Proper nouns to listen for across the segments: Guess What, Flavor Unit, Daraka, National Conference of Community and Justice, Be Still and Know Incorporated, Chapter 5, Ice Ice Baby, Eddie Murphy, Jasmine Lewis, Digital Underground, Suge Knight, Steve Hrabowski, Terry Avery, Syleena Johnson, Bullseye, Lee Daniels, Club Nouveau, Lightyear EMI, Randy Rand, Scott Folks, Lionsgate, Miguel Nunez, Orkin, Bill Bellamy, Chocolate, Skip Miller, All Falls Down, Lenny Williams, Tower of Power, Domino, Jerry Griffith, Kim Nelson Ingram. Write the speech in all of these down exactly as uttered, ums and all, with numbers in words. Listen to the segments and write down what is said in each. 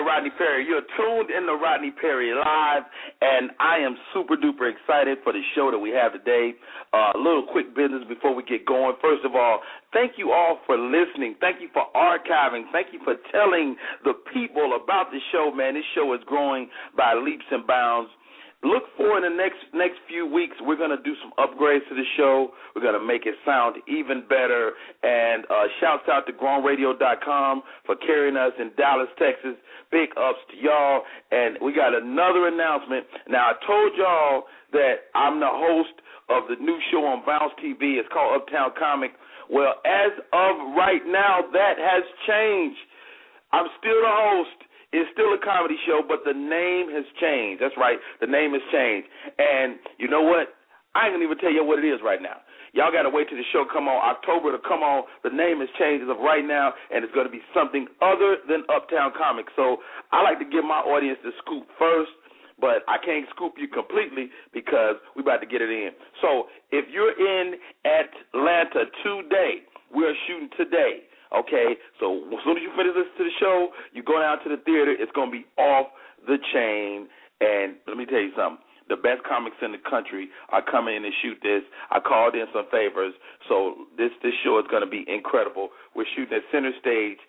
Rodney Perry, you're tuned in to Rodney Perry Live, and I am super duper excited for the show that we have today. Uh, a little quick business before we get going. First of all, thank you all for listening. Thank you for archiving. Thank you for telling the people about the show, man. This show is growing by leaps and bounds. Look for in the next next few weeks, we're going to do some upgrades to the show. We're going to make it sound even better. And uh, shouts out to grown radio dot com for carrying us in Dallas, Texas. Big ups to y'all. And we got another announcement. Now, I told y'all that I'm the host of the new show on Bounce T V. It's called Uptown Comic. Well, as of right now, that has changed. I'm still the host. It's still a comedy show, but the name has changed. That's right. The name has changed. And you know what? I ain't going to even tell you what it is right now. Y'all got to wait till the show come on October to come on. The name has changed as of right now, and it's going to be something other than Uptown Comic. So I like to give my audience the scoop first, but I can't scoop you completely because we're about to get it in. So if you're in Atlanta today, we're shooting today. Okay, so as soon as you finish listening to the show, you go down to the theater. It's going to be off the chain. And let me tell you something. The best comics in the country are coming in and shoot this. I called in some favors. So this, this show is going to be incredible. We're shooting at Center Stage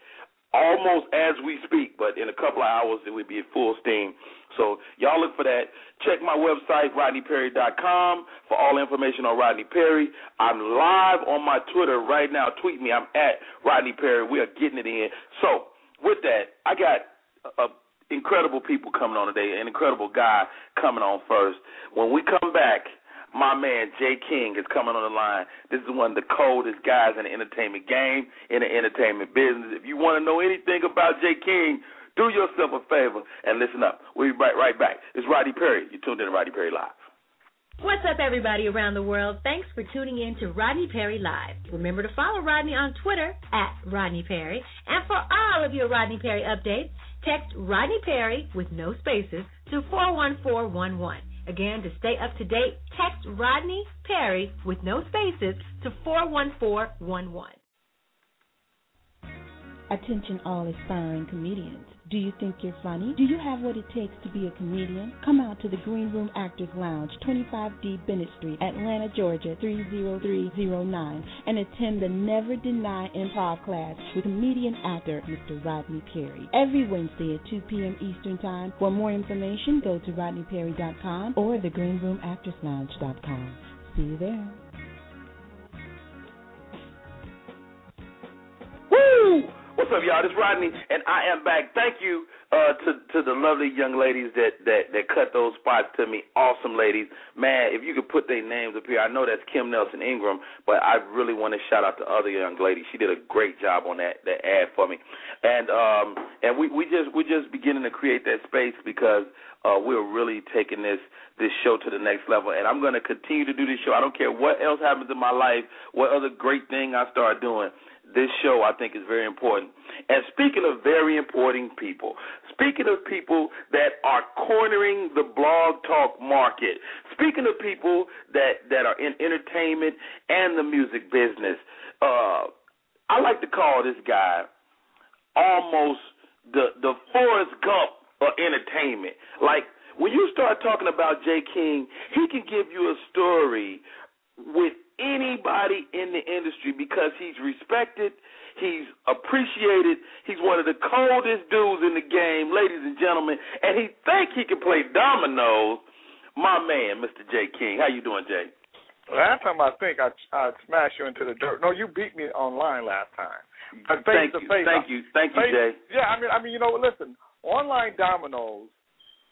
almost as we speak, but in a couple of hours it would be at full steam. So y'all look for that. Check my website, Rodney Perry dot com, for all information on Rodney Perry. I'm live on my Twitter right now. Tweet me. I'm at Rodney Perry. We are getting it in. So with that, I got a, a incredible people coming on today, an incredible guy coming on first. When we come back, my man Jay King is coming on the line. This is one of the coldest guys in the entertainment game, in the entertainment business. If you want to know anything about Jay King, do yourself a favor and listen up. We'll be right, right back. It's Rodney Perry. You're tuned in to Rodney Perry Live. What's up, everybody around the world? Thanks for tuning in to Rodney Perry Live. Remember to follow Rodney on Twitter, at Rodney Perry. And for all of your Rodney Perry updates, text Rodney Perry with no spaces to four one four one one. Again, to stay up to date, text Rodney Perry with no spaces to four one four one one. Attention all aspiring comedians. Do you think you're funny? Do you have what it takes to be a comedian? Come out to the Green Room Actors Lounge, twenty-five D Bennett Street, Atlanta, Georgia, three oh three oh nine, and attend the Never Deny Improv class with comedian actor Mister Rodney Perry. Every Wednesday at two p.m. Eastern Time. For more information, go to Rodney Perry dot com or the green room actors lounge dot com. See you there. Woo! What's up, y'all? This is Rodney, and I am back. Thank you uh, to, to the lovely young ladies that, that, that cut those spots to me. Awesome ladies. Man, if you could put their names up here. I know that's Kim Nelson Ingram, but I really want to shout out the other young lady. She did a great job on that, that ad for me. And um, and we, we just, we're just beginning to create that space because uh, we're really taking this, this show to the next level. And I'm going to continue to do this show. I don't care what else happens in my life, what other great thing I start doing. This show, I think, is very important. And speaking of very important people, speaking of people that are cornering the blog talk market, speaking of people that, that are in entertainment and the music business, uh, I like to call this guy almost the, the Forrest Gump of entertainment. Like, when you start talking about Jay King, he can give you a story with anybody in the industry because he's respected, he's appreciated, he's one of the coldest dudes in the game, ladies and gentlemen, and he think he can play dominoes, my man, Mister Jay King. How you doing, Jay? Last time I think I I smashed you into the dirt. No, you beat me online last time. But face thank to you, face, thank I, you, thank face, you, Jay. Yeah, I mean, I mean, you know, listen, online dominoes,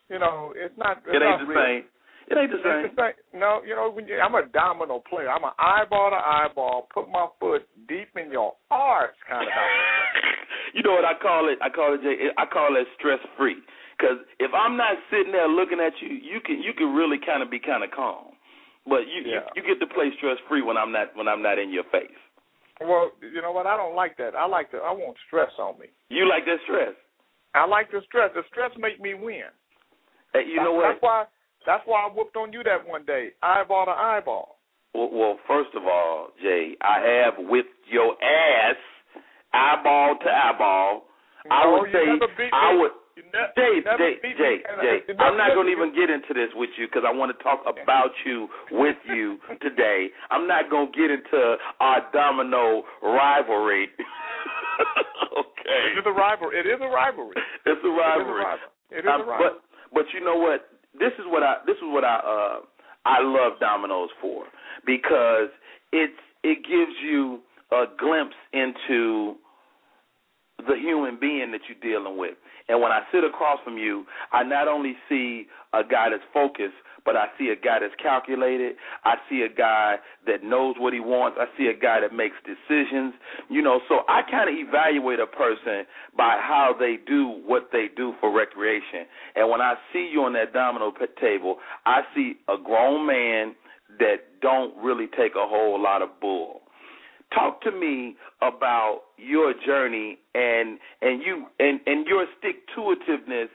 you know, it's not. It's it ain't not the real. same. It ain't the same. It's like, no, you know, when you, I'm a domino player. I'm an eyeball to eyeball, put my foot deep in your arse kind of domino. You know what I call it? I call it Jay. I call it stress free. Because if I'm not sitting there looking at you, you can you can really kind of be kind of calm. But you, yeah. you you get to play stress free when I'm not when I'm not in your face. Well, you know what? I don't like that. I like to I want stress on me. You like that stress? I like the stress. The stress make me win. Hey, you know that's, what? That's why that's why I whooped on you that one day, eyeball to eyeball. Well, well, first of all, Jay, I have whipped your ass eyeball to eyeball. No, I would you say never beat I me. would. You ne- Jay, Jay, Jay, Jay, Jay, I'm not going to even get into this with you because I want to talk about you with you today. I'm not going to get into our domino rivalry. Okay. It is a rivalry. It is a rivalry. It's a rivalry. It is a rivalry. It is a rivalry. Um, but, but you know what? This is what I this is what I uh, I love dominoes for, because it's it gives you a glimpse into the human being that you're dealing with. And when I sit across from you, I not only see a guy that's focused, but I see a guy that's calculated. I see a guy that knows what he wants. I see a guy that makes decisions. You know, so I kind of evaluate a person by how they do what they do for recreation. And when I see you on that domino table, I see a grown man that don't really take a whole lot of bull. Talk to me about your journey and and you and, and your stick-to-itiveness,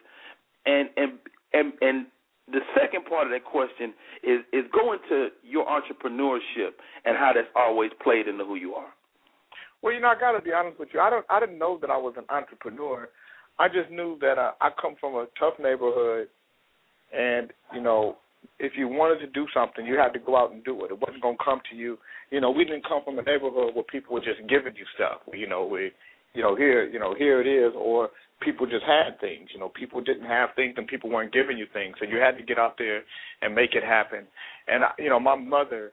and, and and and the second part of that question is is going to your entrepreneurship and how that's always played into who you are. Well, you know, I got to be honest with you. I don't I didn't know that I was an entrepreneur. I just knew that I, I come from a tough neighborhood, and you know, if you wanted to do something, you had to go out and do it. It wasn't going to come to you. You know, we didn't come from a neighborhood where people were just giving you stuff. You know, we, you know, here, you know, here it is, or people just had things. You know, people didn't have things and people weren't giving you things, so you had to get out there and make it happen. And, you know, my mother,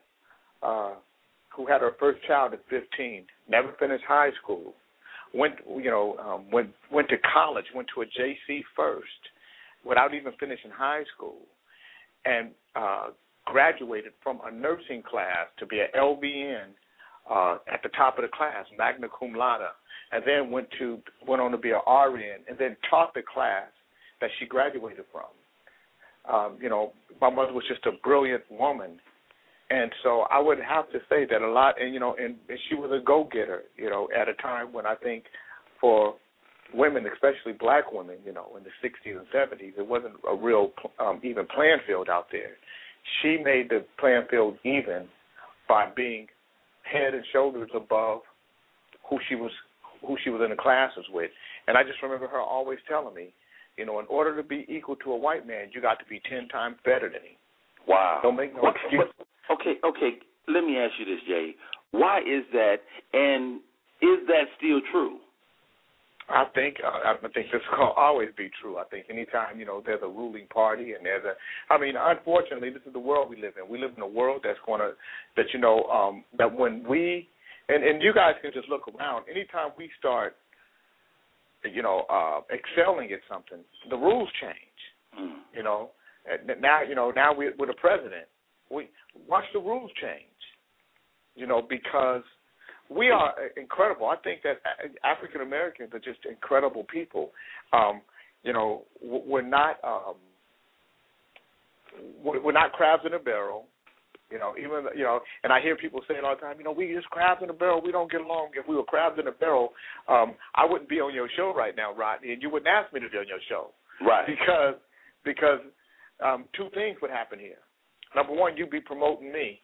uh, who had her first child at fifteen, never finished high school, went, you know, um, went went to college, went to a J C first without even finishing high school, and uh, graduated from a nursing class to be an L V N uh, at the top of the class, magna cum laude, and then went to went on to be an R N, and then taught the class that she graduated from. Um, you know, my mother was just a brilliant woman, and so I would have to say that a lot. And you know, and, and she was a go-getter. You know, at a time when I think for women, especially black women, you know, in the sixties and seventies, it wasn't a real um, even playing field out there. She made the playing field even by being head and shoulders above who she was, who she was in the classes with. And I just remember her always telling me, you know, in order to be equal to a white man, you got to be ten times better than him. Wow. Don't make no what, excuse. What, okay, okay. Let me ask you this, Jay. Why is that, and is that still true? I think uh, I think this will always be true. I think anytime, you know, there's a ruling party and there's a, I mean, unfortunately, this is the world we live in. We live in a world that's going to, that, you know, um, that when we, and, and you guys can just look around, anytime we start, you know, uh, excelling at something, the rules change, mm. you know. And now, you know, now we're, we're the president. We watch the rules change, you know, because we are incredible. I think that African Americans are just incredible people. Um, you know, we're not um, we're not crabs in a barrel. You know, even you know, and I hear people say it all the time. You know, we just crabs in a barrel. We don't get along. If we were crabs in a barrel, um, I wouldn't be on your show right now, Rodney, and you wouldn't ask me to be on your show, right? Because because um, two things would happen here. Number one, you'd be promoting me.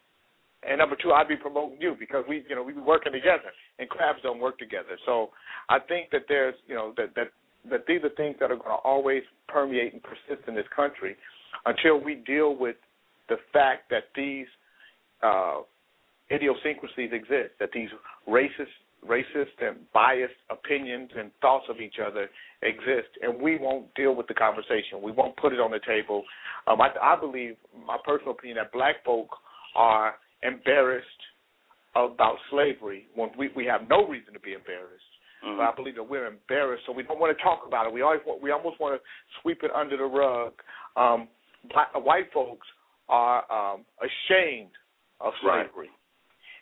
And number two, I'd be promoting you because we, you know, we be working together, and crabs don't work together. So I think that there's, you know, that that, that these are things that are going to always permeate and persist in this country until we deal with the fact that these uh, idiosyncrasies exist, that these racist racist and biased opinions and thoughts of each other exist, and we won't deal with the conversation. We won't put it on the table. Um, I, I believe, my personal opinion, that black folk are embarrassed about slavery when we, we have no reason to be embarrassed. Mm-hmm. But I believe that we're embarrassed, so we don't want to talk about it. We always want, we almost want to sweep it under the rug. Um, black, white folks are um, ashamed of slavery. Right.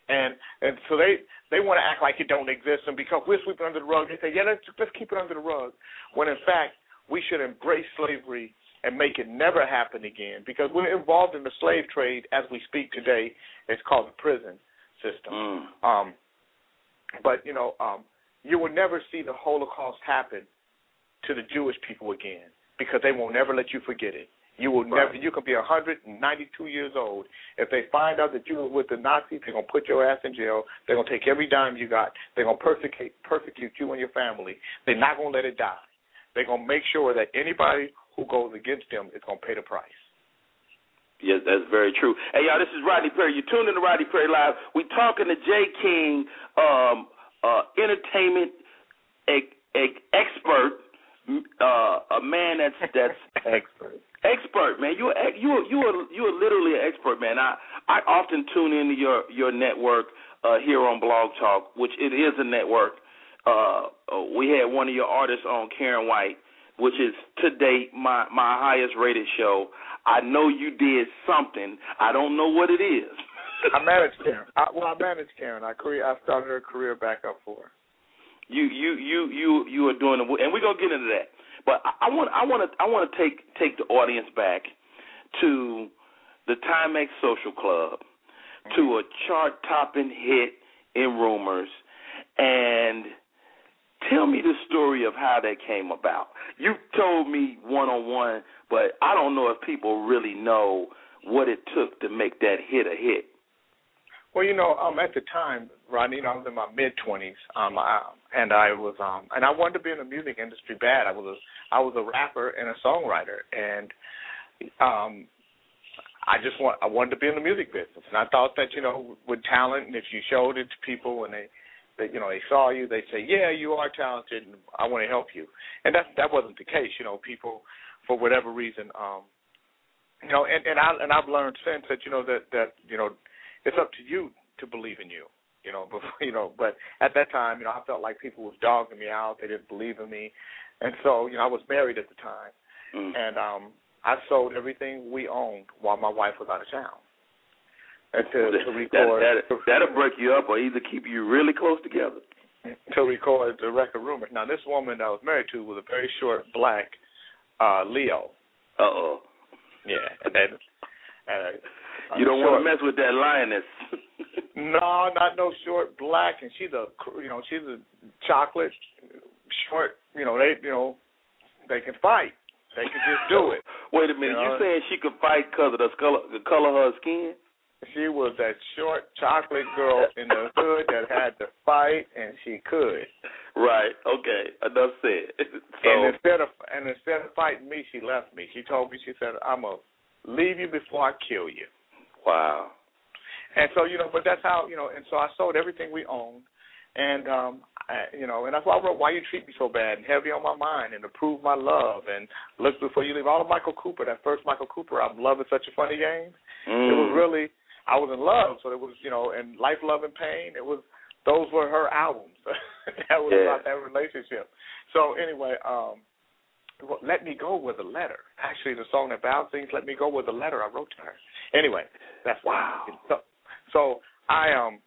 And and so they, they want to act like it don't exist, and because we're sweeping under the rug, they say, yeah, let's, let's keep it under the rug, when in fact we should embrace slavery and make it never happen again, because we're involved in the slave trade as we speak today. It's called the prison system. Mm. Um, but, you know, um, you will never see the Holocaust happen to the Jewish people again, because they won't ever let you forget it. You will right. never. You can be one hundred ninety-two years old. If they find out that you were with the Nazis, they're going to put your ass in jail. They're going to take every dime you got. They're going to persecute, persecute you and your family. They're not going to let it die. They're going to make sure that anybody who goes against them is going to pay the price. Yes, that's very true. Hey, y'all, this is Rodney Perry. You're tuned in to Rodney Perry Live. We're talking to Jay King, um, uh, entertainment ec- ec- expert, uh, a man that's that's expert. Expert, man, you you you are you are literally an expert, man. I, I often tune into your your network uh, here on Blog Talk, which it is a network. Uh, we had one of your artists on, Karen White, which is to date my, my highest rated show. I know you did something. I don't know what it is. I managed Karen. I, well, I managed Karen. I career, I started her career back up for her. You you you you you are doing, the, and we're gonna get into that. But I want I want to I want to take take the audience back to the Timex Social Club, mm-hmm. to a chart topping hit in Rumors, and tell me the story of how that came about. You told me one on one, but I don't know if people really know what it took to make that hit a hit. Well, you know, um, at the time, Rodney, you know, I was in my mid twenties, um, I, and I was, um, and I wanted to be in the music industry bad. I was, a, I was a rapper and a songwriter, and um, I just want, I wanted to be in the music business. And I thought that, you know, with talent, and if you showed it to people and they, they, you know, they saw you, they'd say, yeah, you are talented, and I want to help you. And that that wasn't the case, you know. People, for whatever reason, um, you know, and, and I and I've learned since that, you know, that that you know. It's up to you to believe in you, you know. Before, you know, but at that time, you know, I felt like people was dogging me out. They didn't believe in me, and so, you know, I was married at the time, mm. and um, I sold everything we owned while my wife was out of town. And to, that, to record, that, that, that'll break you up, or either keep you really close together. To record the record Rumors. Now, this woman that I was married to was a very short black uh, Leo. Uh oh. Yeah, and. That, and I'm you don't short. want to mess with that lioness. No, not no short black, and she's a you know she's a chocolate short. You know they you know they can fight. They can just do it. Wait a minute, you, know? you saying she could fight because of the color the color of her skin? She was that short chocolate girl in the hood that had to fight, and she could. Right. Okay. Enough said. So. And instead of and instead of fighting me, she left me. She told me, she said, "I'm a leave you before I kill you." Wow. And so, you know, but that's how, you know, and so I sold everything we owned. And, um, I, you know, and that's why I wrote Why You Treat Me So Bad and Heavy on My Mind and To Prove My Love and Look Before You Leave. All of Michael Cooper, that first Michael Cooper, I'm Loving Such a Funny Game. Mm. It was really, I was in love. So it was, you know, and Life, Love, and Pain, it was, those were her albums. That was yeah. about that relationship. So anyway, um, Let Me Go was a letter. Actually, the song that Val sings, Let Me Go, was a letter I wrote to her. Anyway, that's wow. So, so I, um,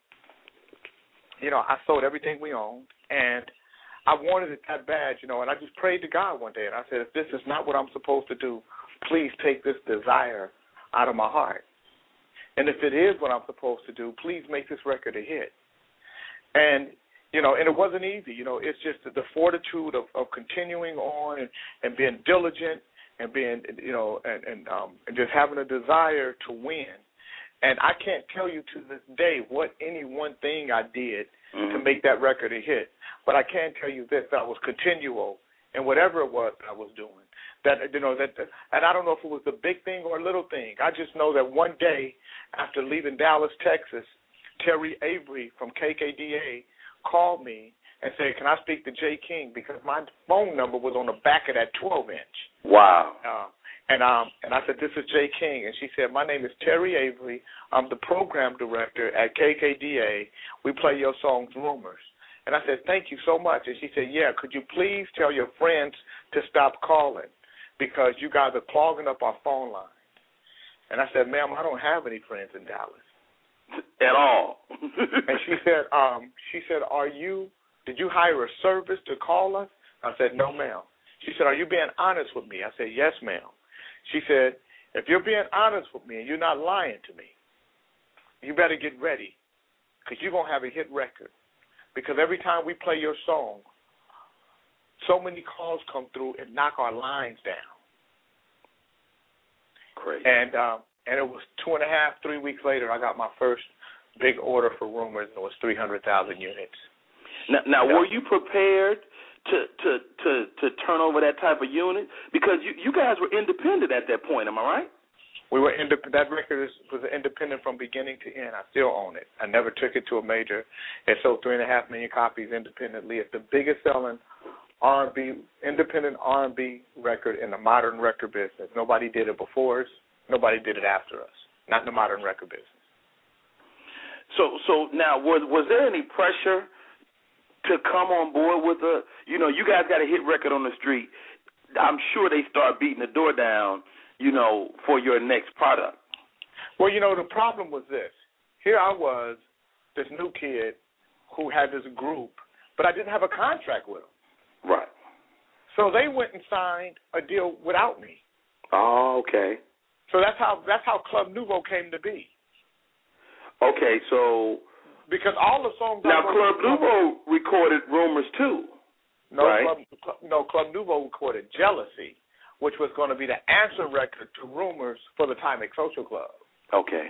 you know, I sold everything we owned, and I wanted it that bad, you know, and I just prayed to God one day, and I said, if this is not what I'm supposed to do, please take this desire out of my heart. And if it is what I'm supposed to do, please make this record a hit. And You know, and it wasn't easy. You know, it's just the fortitude of, of continuing on and, and being diligent and being, you know, and, and, um, and just having a desire to win. And I can't tell you to this day what any one thing I did mm-hmm. to make that record a hit. But I can tell you this, that I was continual in whatever it was that I was doing. That, you know, that, and I don't know if it was a big thing or a little thing. I just know that one day after leaving Dallas, Texas, Terry Avery from K K D A called me and said, can I speak to Jay King? Because my phone number was on the back of that twelve-inch. Wow. Um, and, um, and I said, this is Jay King. And she said, my name is Terry Avery. I'm the program director at K K D A. We play your songs, Rumors. And I said, thank you so much. And she said, yeah, could you please tell your friends to stop calling because you guys are clogging up our phone lines. And I said, ma'am, I don't have any friends in Dallas. At all. And she said, um, she said, are you, did you hire a service to call us? I said, no, ma'am. She said, are you being honest with me? I said, yes, ma'am. She said, if you're being honest with me and you're not lying to me, you better get ready because you're going to have a hit record. Because every time we play your song, so many calls come through and knock our lines down. Crazy. And um, and it was two and a half, three weeks later, I got my first big order for Rumors, and it was three hundred thousand units. Now, now were you prepared to, to to to turn over that type of unit? Because you, you guys were independent at that point, am I right? We were indep- that record was independent from beginning to end. I still own it. I never took it to a major. It sold three and a half million copies independently. It's the biggest selling R and B independent R and B record in the modern record business. Nobody did it before us. Nobody did it after us. Not in the modern record business. So, so now was was there any pressure to come on board with a? You know, you guys got a hit record on the street. I'm sure they start beating the door down, you know, for your next product. Well, you know, the problem was this. Here I was, this new kid who had this group, but I didn't have a contract with them. Right. So they went and signed a deal without me. Oh, okay. So that's how that's how Club Nouveau came to be. Okay, so... Because all the songs... Now, Club Nouveau recorded Rumors, too, no, right? Club, no, Club Nouveau recorded Jealousy, which was going to be the answer record to Rumors for the Timex Social Club. Okay.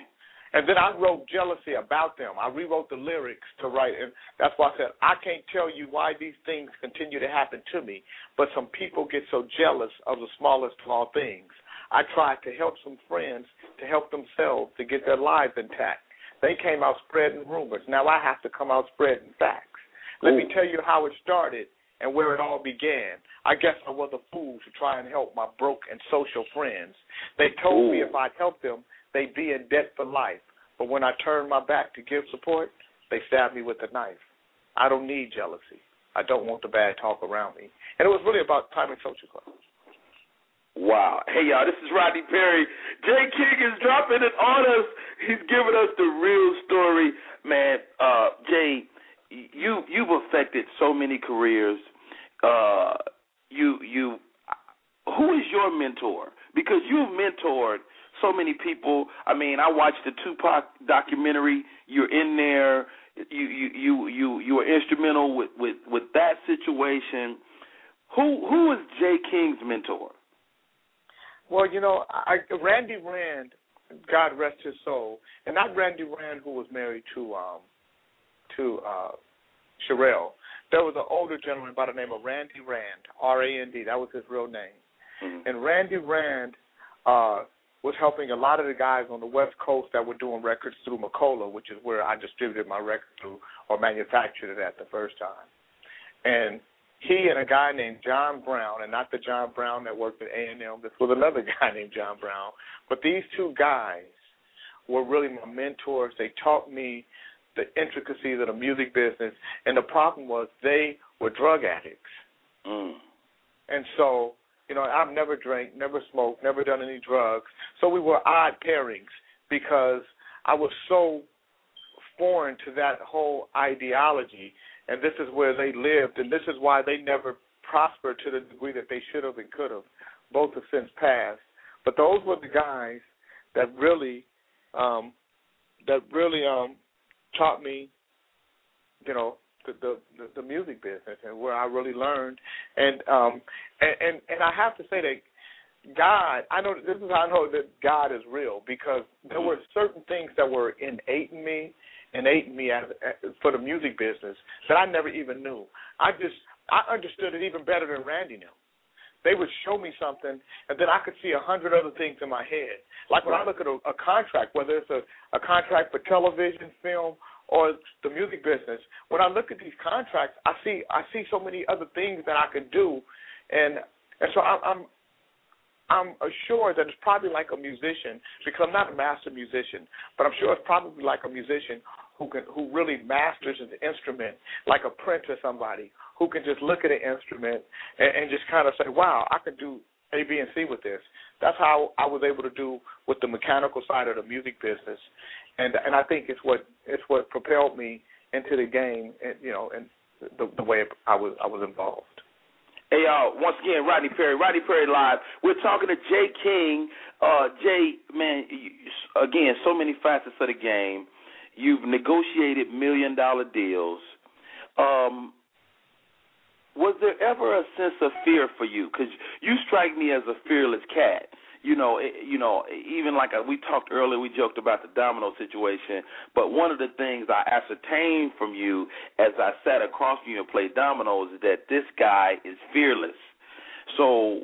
And then I wrote Jealousy about them. I rewrote the lyrics to write, and that's why I said, I can't tell you why these things continue to happen to me, but some people get so jealous of the smallest of all things. I tried to help some friends to help themselves to get their lives intact. They came out spreading rumors. Now I have to come out spreading facts. Let Ooh. me tell you how it started and where it all began. I guess I was a fool to try and help my broke and social friends. They told Ooh. me if I'd help them, they'd be in debt for life. But when I turned my back to give support, they stabbed me with a knife. I don't need jealousy. I don't want the bad talk around me. And it was really about Time and Social Club. Wow. Hey, y'all, this is Rodney Perry. Jay King is dropping it on us. He's giving us the real story. Man, uh, Jay, you, you've affected so many careers. Uh, you, you, who is your mentor? Because you've mentored so many people. I mean, I watched the Tupac documentary. You're in there. You you, you, you, you were instrumental with, with, with that situation. Who Who is Jay King's mentor? Well, you know, I, Randy Rand, God rest his soul, and not Randy Rand who was married to um, to uh, Sherelle. There was an older gentleman by the name of Randy Rand, R A N D. That was his real name. Mm-hmm. And Randy Rand uh, was helping a lot of the guys on the West Coast that were doing records through McCullough, which is where I distributed my record through or manufactured it at the first time. And he and a guy named John Brown, and not the John Brown that worked at A and M. This was another guy named John Brown. But these two guys were really my mentors. They taught me the intricacies of the music business, and the problem was they were drug addicts. Mm. And so, you know, I've never drank, never smoked, never done any drugs. So we were odd pairings because I was so foreign to that whole ideology. And this is where they lived, and this is why they never prospered to the degree that they should have and could have. Both have since passed. But those were the guys that really um, that really um, taught me, you know, the, the, the music business and where I really learned. And, um, and, and, and I have to say that God, I know this is how I know that God is real because there were certain things that were innate in me, and ate me out for the music business that I never even knew. I just, I understood it even better than Randy knew. They would show me something, and then I could see a hundred other things in my head. Like when I look at a, a contract, whether it's a, a contract for television, film, or the music business, when I look at these contracts, I see I see so many other things that I could do, and and so I, I'm I'm assured that it's probably like a musician, because I'm not a master musician, but I'm sure it's probably like a musician who can who really masters an instrument, like a Prince or somebody who can just look at an instrument and, and just kind of say, wow, I could do A, B, and C with this. That's how I was able to do with the mechanical side of the music business, and and I think it's what it's what propelled me into the game, and you know, and the, the way I was I was involved. Hey y'all, uh, once again, Rodney Perry, Rodney Perry Live. We're talking to Jay King. Uh, Jay, man, you, again, so many facets of the game. You've negotiated million dollar deals. Um, Was there ever a sense of fear for you? Because you strike me as a fearless cat. You know, it, you know. Even like a, we talked earlier, we joked about the Domino situation. But one of the things I ascertained from you as I sat across from you and played Domino is that this guy is fearless. So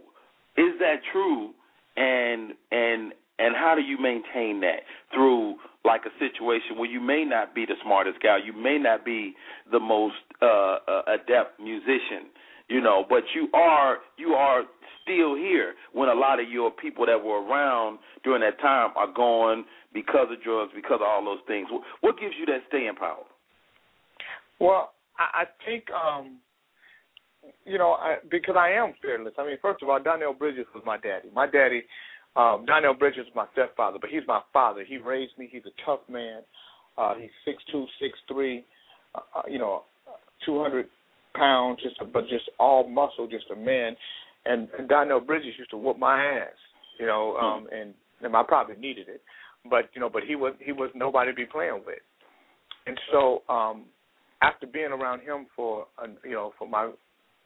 is that true? And and and how do you maintain that through like a situation where you may not be the smartest guy, you may not be the most uh, uh, adept musician, you know, but you are you are still here when a lot of your people that were around during that time are gone because of drugs, because of all those things. What gives you that staying power? Well, I think, um, you know, I, because I am fearless. I mean, first of all, Donnell Bridges was my daddy. My daddy... Um, Donnell Bridges is my stepfather, but he's my father. He raised me. He's a tough man. Uh, he's six two, six three, uh, you know, two hundred pounds, just a, but just all muscle, just a man. And, and Donnell Bridges used to whoop my ass, you know, um, and, and I probably needed it. But, you know, but he was he was nobody to be playing with. And so um, after being around him for, uh, you know, for my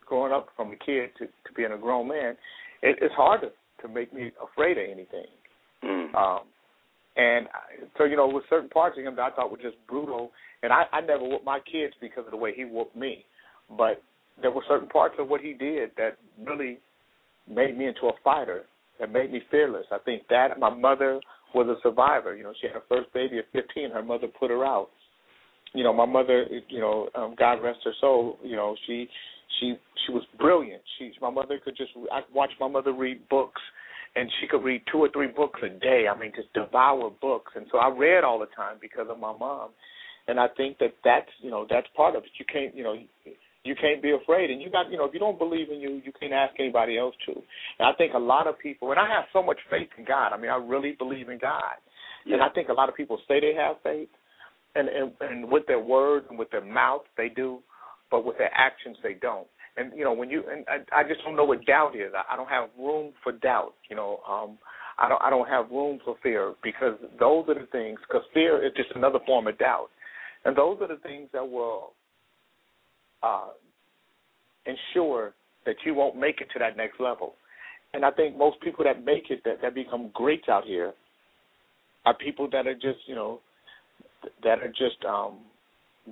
growing up from a kid to, to being a grown man, it, it's harder to make me afraid of anything. Mm. Um, and so, you know, with certain parts of him that I thought were just brutal, and I, I never whooped my kids because of the way he whooped me, but there were certain parts of what he did that really made me into a fighter, that made me fearless. I think that my mother was a survivor. You know, she had her first baby at fifteen. Her mother put her out. You know, my mother, you know, um, God rest her soul, you know, she... She she was brilliant. She my mother could just I watched my mother read books, and she could read two or three books a day. I mean, just devour books. And so I read all the time because of my mom, and I think that that's you know that's part of it. You can't you know you can't be afraid, and you got you know if you don't believe in you, you can't ask anybody else to. And I think a lot of people, and I have so much faith in God. I mean, I really believe in God, yeah. And I think a lot of people say they have faith, and and, and with their words and with their mouth they do. But with their actions, they don't. And, you know, when you – and I, I just don't know what doubt is. I, I don't have room for doubt, you know. Um, I don't I don't have room for fear because those are the things – because fear is just another form of doubt. And those are the things that will uh, ensure that you won't make it to that next level. And I think most people that make it, that, that become greats out here, are people that are just, you know, that are just um, –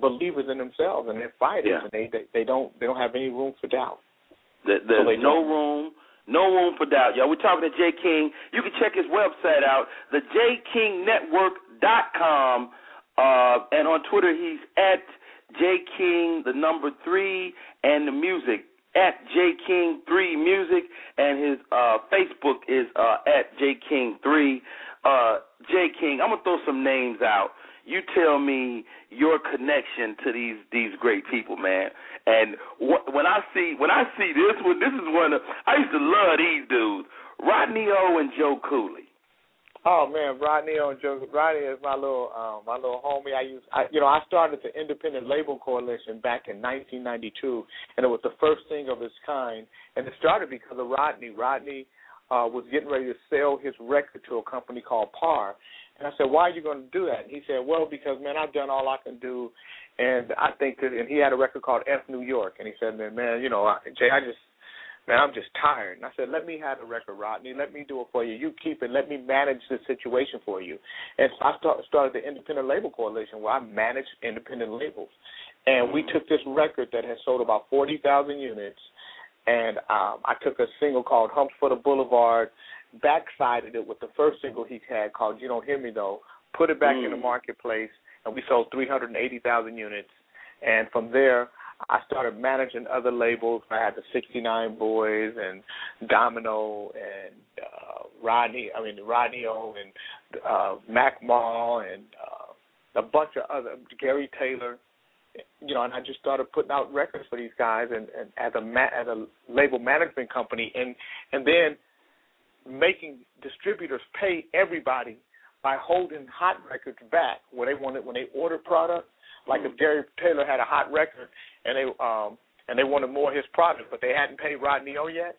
believers in themselves, and they're fighters, yeah. and they, they they don't they don't have any room for doubt. There's so no don't. room, no room for doubt, y'all. We're talking to Jay King. You can check his website out, the jay king network dot com, uh, and on Twitter he's at Jay King the number three and the music at Jay King three music, and his uh, Facebook is uh, at Jay King three. Uh, Jay King, I'm gonna throw some names out. You tell me your connection to these, these great people, man. And wh- when I see when I see this one, this is one of, I used to love these dudes, Rodney O and Joe Cooley. Oh man, Rodney O and Joe Rodney is my little um, my little homie. I used I, you know I started the Independent Label Coalition back in nineteen ninety-two, and it was the first thing of its kind. And it started because of Rodney. Rodney uh, was getting ready to sell his record to a company called Par. And I said, why are you going to do that? And he said, well, because, man, I've done all I can do. And I think that, and he had a record called F New York. And he said, man, man you know, I, Jay, I just, man, I'm just tired. And I said, let me have the record, Rodney. Let me do it for you. You keep it. Let me manage the situation for you. And so I start, started the Independent Label Coalition, where I managed independent labels. And we took this record that had sold about forty thousand units, and um, I took a single called Humps for the Boulevard, backsided it with the first single he had called You Don't Hear Me Though, put it back mm. in the marketplace, and we sold three hundred eighty thousand units. And from there, I started managing other labels. I had the sixty-nine Boys and Domino and uh, Rodney, I mean, Rodney O and uh, Mac Mall and uh, a bunch of other, Gary Taylor, you know, and I just started putting out records for these guys and, and as, a ma- as a label management company and, and then making distributors pay everybody by holding hot records back where they wanted, when they ordered product. Like if Gary Taylor had a hot record and they um, and they wanted more of his product, but they hadn't paid Rodney O yet,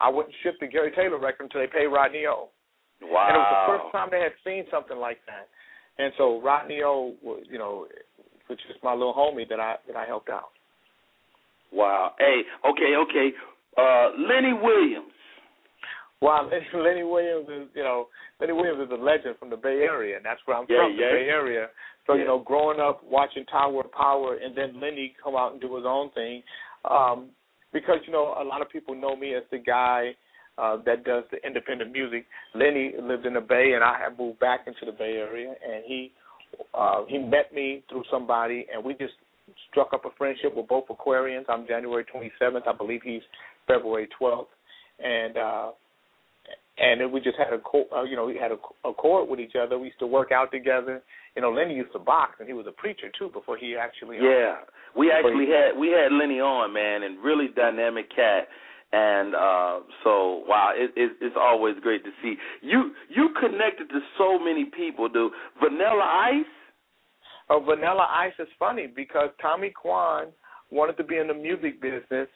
I wouldn't ship the Gary Taylor record until they paid Rodney O. Wow! And it was the first time they had seen something like that. And so Rodney O, you know, which is my little homie that I that I helped out. Wow! Hey, okay, okay. Uh, Lenny Williams. Wow, Lenny Williams is, you know, Lenny Williams is a legend from the Bay Area, and that's where I'm yeah, from, yeah. the Bay Area. So, yeah. you know, growing up, watching Tower of Power, and then Lenny come out and do his own thing. Um, because, you know, a lot of people know me as the guy uh, that does the independent music. Lenny lived in the Bay, and I had moved back into the Bay Area, and he uh, he met me through somebody, and we just struck up a friendship. We're both Aquarians. I'm January twenty-seventh. I believe he's February twelfth. And, uh, And we just had a, uh, you know, we had a, a chord with each other. We used to work out together. You know, Lenny used to box, and he was a preacher too before he actually. Yeah, owned. we actually he, had we had Lenny on, man, and really dynamic cat. And uh, so, wow, it, it, it's always great to see you. You connected to so many people, dude. Vanilla Ice. Oh, Vanilla Ice is funny because Tommy Kwan wanted to be in the music business,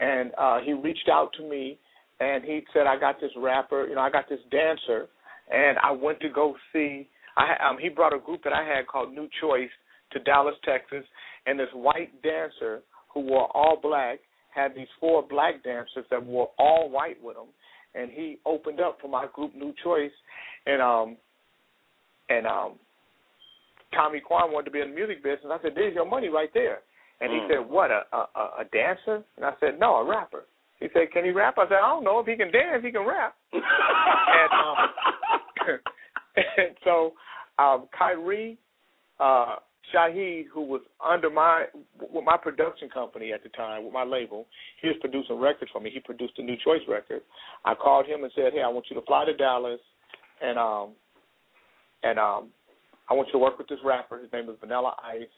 and uh, he reached out to me. And he said, I got this rapper, you know, I got this dancer, and I went to go see. I, um, he brought a group that I had called New Choice to Dallas, Texas, and this white dancer who wore all black had these four black dancers that wore all white with them, and he opened up for my group New Choice, and um, and um, Tommy Kwan wanted to be in the music business. I said, there's your money right there. And he mm. said, what, a, a, a dancer? And I said, no, a rapper. He said, can he rap? I said, I don't know. If he can dance, he can rap. and, um, and so um, Khayree uh, Shaheed, who was under my with my production company at the time, with my label, he was producing records for me. He produced a New Choice record. I called him and said, hey, I want you to fly to Dallas, and um, and um, I want you to work with this rapper. His name is Vanilla Ice.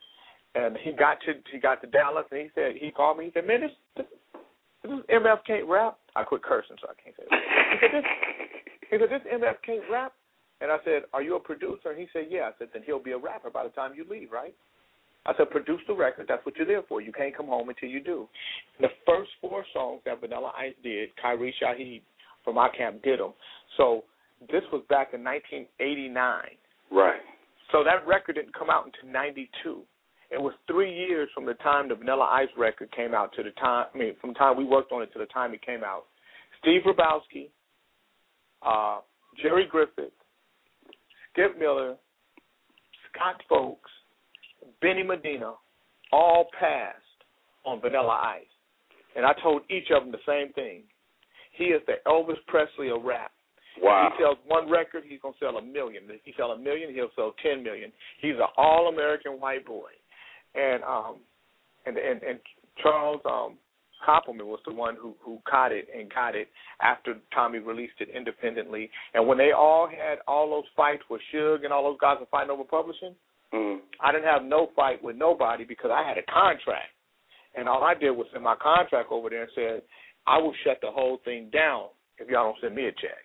And he got to he got to Dallas, and he said he called me. He said, man, this, this This M F can't rap. I quit cursing, so I can't say that. He said, this, he said, this M F can't rap. And I said, are you a producer? And he said, yeah. I said, then he'll be a rapper by the time you leave, right? I said, produce the record. That's what you're there for. You can't come home until you do. And the first four songs that Vanilla Ice did, Khayree Shaheed from our camp did them. So this was back in nineteen eighty-nine. Right. So that record didn't come out until ninety-two. It was three years from the time the Vanilla Ice record came out to the time, I mean, from the time we worked on it to the time it came out. Steve Hrabowski, uh, Jerry Griffith, Skip Miller, Scott Folks, Benny Medina, all passed on Vanilla Ice. And I told each of them the same thing. He is the Elvis Presley of rap. Wow. If he sells one record, he's going to sell a million. If he sells a million, he'll sell ten million. He's an all-American white boy. And um, and and, and Charles um, Koppelman was the one who, who caught it and got it after Tommy released it independently. And when they all had all those fights with Suge and all those guys were fighting over publishing, mm. I didn't have no fight with nobody because I had a contract. And all I did was send my contract over there and said, I will shut the whole thing down if y'all don't send me a check.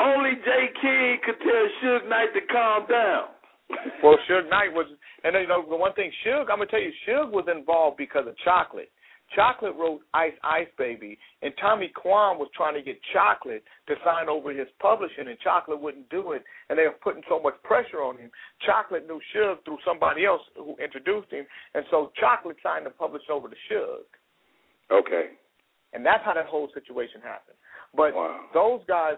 Only Jay King could tell Suge Knight to calm down. Well, Suge Knight was, and you know, the one thing, Suge, I'm going to tell you, Suge was involved because of Chocolate. Chocolate wrote Ice Ice Baby, and Tommy Kwan was trying to get Chocolate to sign over his publishing, and Chocolate wouldn't do it, and they were putting so much pressure on him. Chocolate knew Suge through somebody else who introduced him, and so Chocolate signed the publishing over to Suge. Okay. And that's how that whole situation happened. But wow. those guys...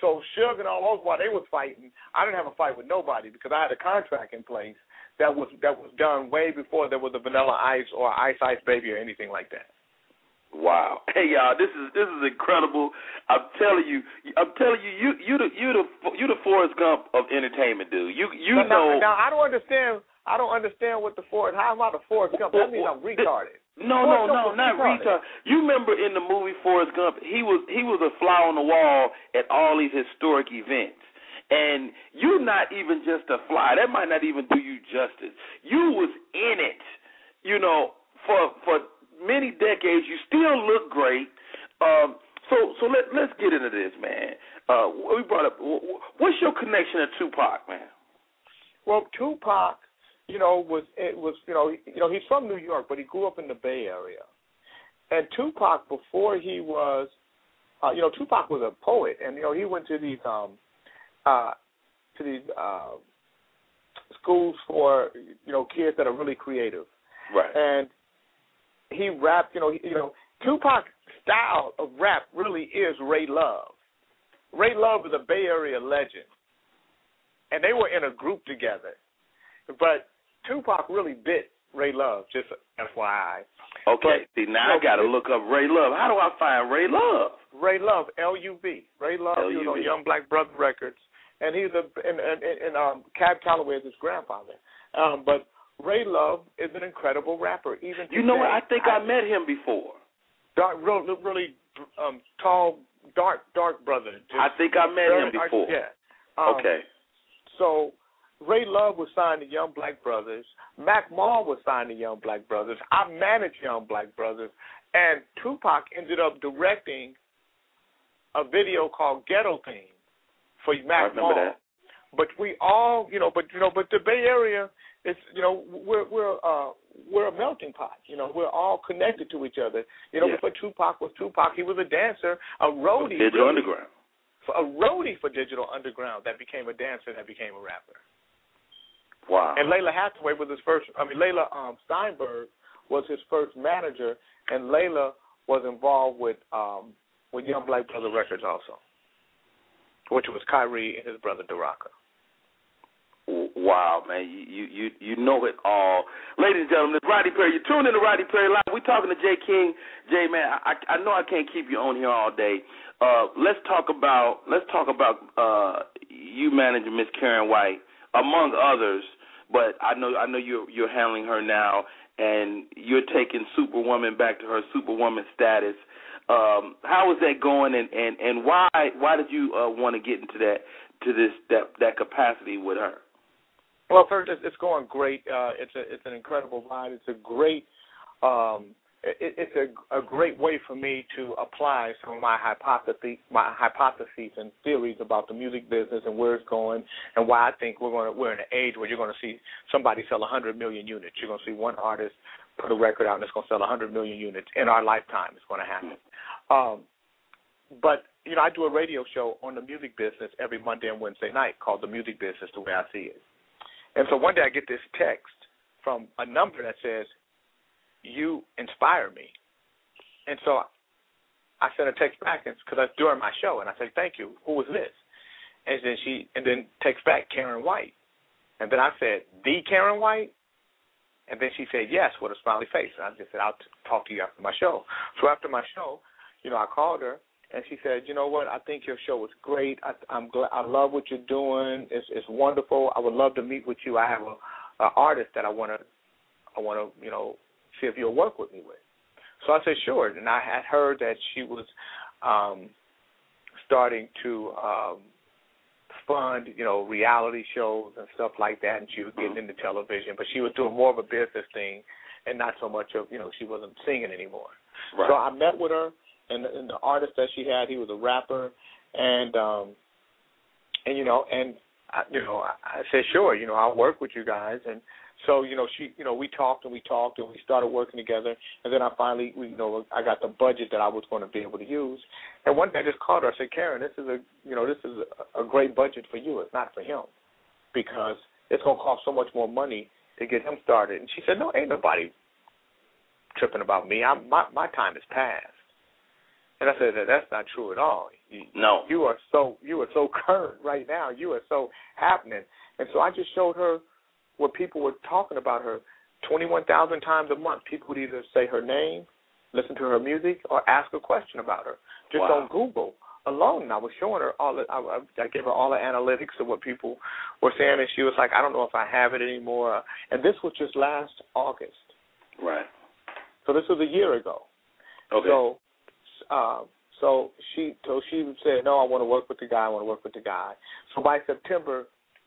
So Suge and all those, while they was fighting, I didn't have a fight with nobody because I had a contract in place that was that was done way before there was a Vanilla Ice or Ice Ice Baby or anything like that. Wow. Hey y'all, this is this is incredible. I'm telling you, I'm telling you, you you the you the you the Forrest Gump of entertainment, dude. You you now, know. Now, now I don't understand. I don't understand what the Forrest. How am I the Forrest Gump? That means I'm retarded. No, Forrest no, Gump no, not retarded. retarded. You remember in the movie Forrest Gump, he was he was a fly on the wall at all these historic events. And you're not even just a fly. That might not even do you justice. You was in it, you know, for for many decades. You still look great. Um, so so let let's get into this, man. Uh, we brought up what's your connection to Tupac, man? Well, Tupac, you know, was it was you know you know he's from New York, but he grew up in the Bay Area. And Tupac, before he was, uh, you know, Tupac was a poet, and you know he went to these. Um, Uh, to these uh, schools for you know kids that are really creative, right? And he rapped, you know, he, you know, Tupac's style of rap really is Ray Luv. Ray Luv is a Bay Area legend, and they were in a group together. But Tupac really bit Ray Luv. Just F Y I. Okay, but, see now you know, I got to look up Ray Luv. How do I find Ray Luv? Ray Luv, L U V. Ray Luv, you know, Young Black Brothers Records. And he's a and and, and um, Cab Calloway is his grandfather. Um, but Ray Luv is an incredible rapper. Even you today, know what? I think I, I met him before. Dark, real, really um, tall, dark, dark brother. Just, I think I met him before. Art, yeah. Um, okay. So Ray Luv was signed to Young Black Brothers. Mac Mall was signed to Young Black Brothers. I managed Young Black Brothers, and Tupac ended up directing a video called Ghetto Theme for Mac Mall. I remember that. But we all, you know, but you know, but the Bay Area is, you know, we're we're uh, we're a melting pot. You know, we're all connected to each other. You know, yeah. Before Tupac was Tupac, he was a dancer, a roadie. For Digital Underground. For a roadie for Digital Underground that became a dancer that became a rapper. Wow. And Leila Hathaway was his first. I mean, Leila um, Steinberg was his first manager, and Leila was involved with. Um, With Young Black Brother Records also, which was Khayree and his brother Daraka. Wow, man, you you you know it all, ladies and gentlemen. It's Rodney Perry. You're tuned in to Rodney Perry Live. We're talking to Jay King. Jay, man, I I know I can't keep you on here all day. Uh, let's talk about let's talk about uh, you managing Miss Karen White, among others. But I know I know you're you're handling her now, and you're taking Superwoman back to her Superwoman status. Um, how is that going, and, and, and why why did you uh, want to get into that to this that, that capacity with her? Well, first, it's going great. Uh, it's a it's an incredible ride. It's a great um, it, it's a, a great way for me to apply some of my hypotheses my hypotheses and theories about the music business and where it's going, and why I think we're going to, we're in an age where you're going to see somebody sell one hundred million units. You're going to see one artist put a record out, and it's going to sell one hundred million units in our lifetime. It's going to happen. Um, but, you know, I do a radio show on the music business every Monday and Wednesday night called The Music Business, The Way I See It. And so one day I get this text from a number that says, you inspire me. And so I sent a text back because I was doing my show, and I said, thank you. Who was this? And then she and then texts back, Karen White. And then I said, the Karen White? And then she said, yes, with a smiley face. And I just said, I'll t- talk to you after my show. So after my show, you know, I called her, and she said, you know what, I think your show was great. I, I'm glad, I love what you're doing. It's, it's wonderful. I would love to meet with you. I have a, a artist that I want to, I want to, you know, see if you'll work with me with. So I said, sure. And I had heard that she was um, starting to um, fund, you know, reality shows and stuff like that, and she was getting into television, but she was doing more of a business thing and not so much of, you know, she wasn't singing anymore. Right. So I met with her, and, and the artist that she had, he was a rapper, and, um, and you know, and, I, you know, I, I said, sure, you know, I'll work with you guys, and so, you know, she, you know, we talked and we talked and we started working together, and then I finally, we, you know, I got the budget that I was going to be able to use. And one day I just called her. I said, Karen, this is a, you know, this is a, a great budget for you. It's not for him because it's going to cost so much more money to get him started. And she said, no, ain't nobody tripping about me. I'm, my, my time has passed. And I said, that's not true at all. You, no. You are so, you are so current right now. You are so happening. And so I just showed her what people were talking about her twenty-one thousand times a month. People would either say her name listen to her music, or ask a question about her. Just wow. on Google alone, I was showing her all. The, I, I gave her all the analytics of what people were saying, and she was like, "I don't know if I have it anymore." And this was just last August, right? So this was a year ago. Okay. So, uh, so she, so she said, "No, I want to work with the guy. I want to work with the guy." So by September,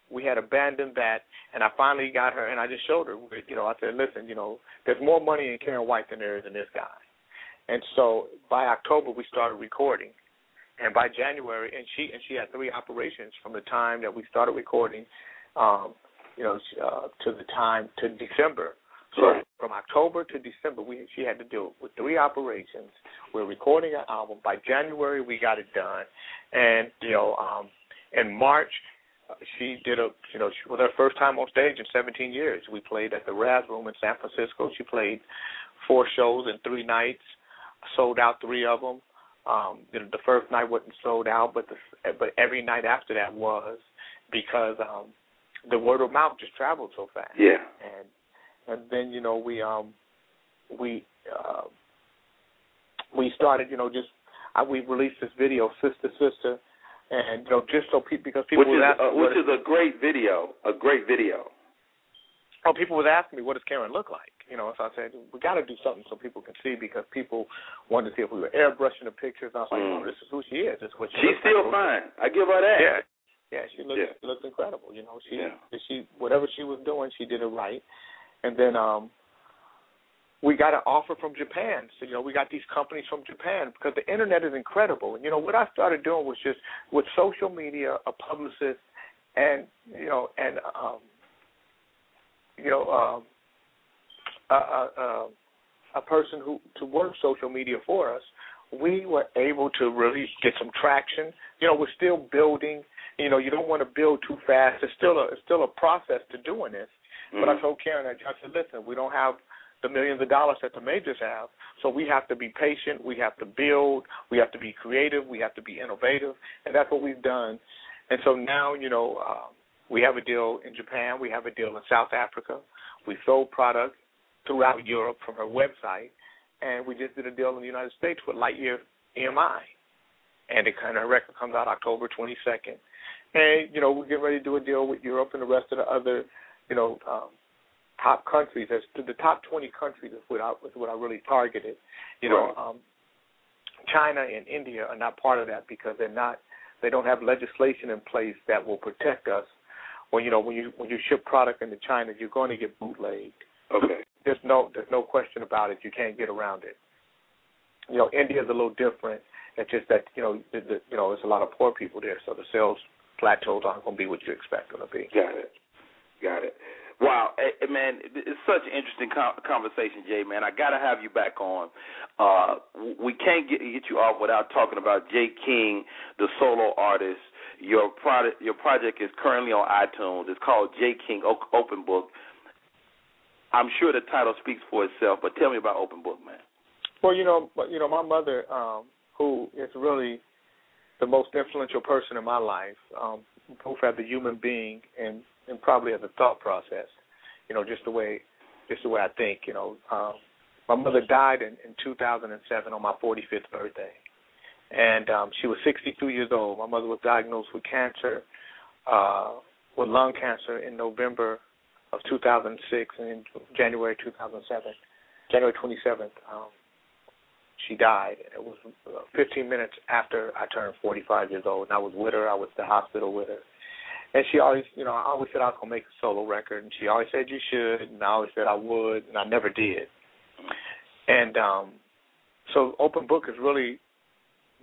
we had abandoned that, and I finally got her, and I just showed her. You know, I said, listen, you know, there's more money in Karen White than there is in this guy. And so by October, we started recording. And by January, and she and she had three operations from the time that we started recording, um, you know, uh, to the time, to December. So right. from October to December, we she had to deal with three operations. We're recording an album. By January, we got it done. And, you know, um, in March, she did a, you know, she was her first time on stage in seventeen years. We played at the Raz Room in San Francisco. She played four shows in three nights, sold out three of them. Um, you know, the first night wasn't sold out, but the, but every night after that was, because um, the word of mouth just traveled so fast. Yeah. And and then, you know, we um we uh, we started, you know, just I, we released this video, Sister Sister, and you know, just so people because people were asking, which is a great video, a great video. Oh, people were asking me, what does Karen look like? You know, so I said, we got to do something so people can see, because people wanted to see if we were airbrushing the pictures. And I was like, mm. oh, this is who she is. This is what she She's still like. fine. I give her that. Yeah, yeah she looked, yeah. looked incredible. You know, she, yeah. she whatever she was doing, she did it right. And then um, we got an offer from Japan. So, you know, we got these companies from Japan, because the internet is incredible. And, you know, what I started doing was just with social media, a publicist, and, you know, and, um, you know, um, A, a, a, a person who to work social media for us, we were able to really get some traction. You know, we're still building. You know, you don't want to build too fast. It's still a it's still a process to doing this. Mm-hmm. But I told Karen, I said, listen, we don't have the millions of dollars that the majors have, so we have to be patient. We have to build. We have to be creative. We have to be innovative, and that's what we've done. And so now, you know, um, we have a deal in Japan. We have a deal in South Africa. We sold product throughout Europe from her website, and we just did a deal in the United States with Lightyear E M I, and it kind of record comes out October twenty-second, and you know we're getting ready to do a deal with Europe and the rest of the other, you know, um, top countries. That's the top twenty countries is what I, is what I really targeted. You know, right. um, China and India are not part of that because they're not, they don't have legislation in place that will protect us. When you know when you when you ship product into China, you're going to get bootlegged. Okay. There's no, there's no question about it. You can't get around it. You know, India's a little different. It's just that, you know, the, the, you know, there's a lot of poor people there, so the sales plateaus aren't going to be what you expect them to be. Got it. Got it. Wow, hey, man, it's such an interesting conversation, Jay, man. I got to have you back on. Uh, we can't get, get you off without talking about Jay King, the solo artist. Your, product, your project is currently on iTunes. It's called Jay King Open Book. I'm sure the title speaks for itself, but tell me about Open Book, man. Well, you know, you know, my mother, um, who is really the most influential person in my life, um, both as a human being and, and probably as a thought process, you know, just the way, just the way I think. You know, um, my mother died in, in two thousand seven on my forty-fifth birthday, and um, she was sixty-two years old. My mother was diagnosed with cancer, uh, with lung cancer in November of two thousand six, and in January two thousand seven, January twenty-seventh, um, she died. It was fifteen minutes after I turned forty-five years old, and I was with her. I was at the hospital with her. And she always, you know, I always said I was going to make a solo record, and she always said you should, and I always said I would, and I never did. And um, so Open Book is really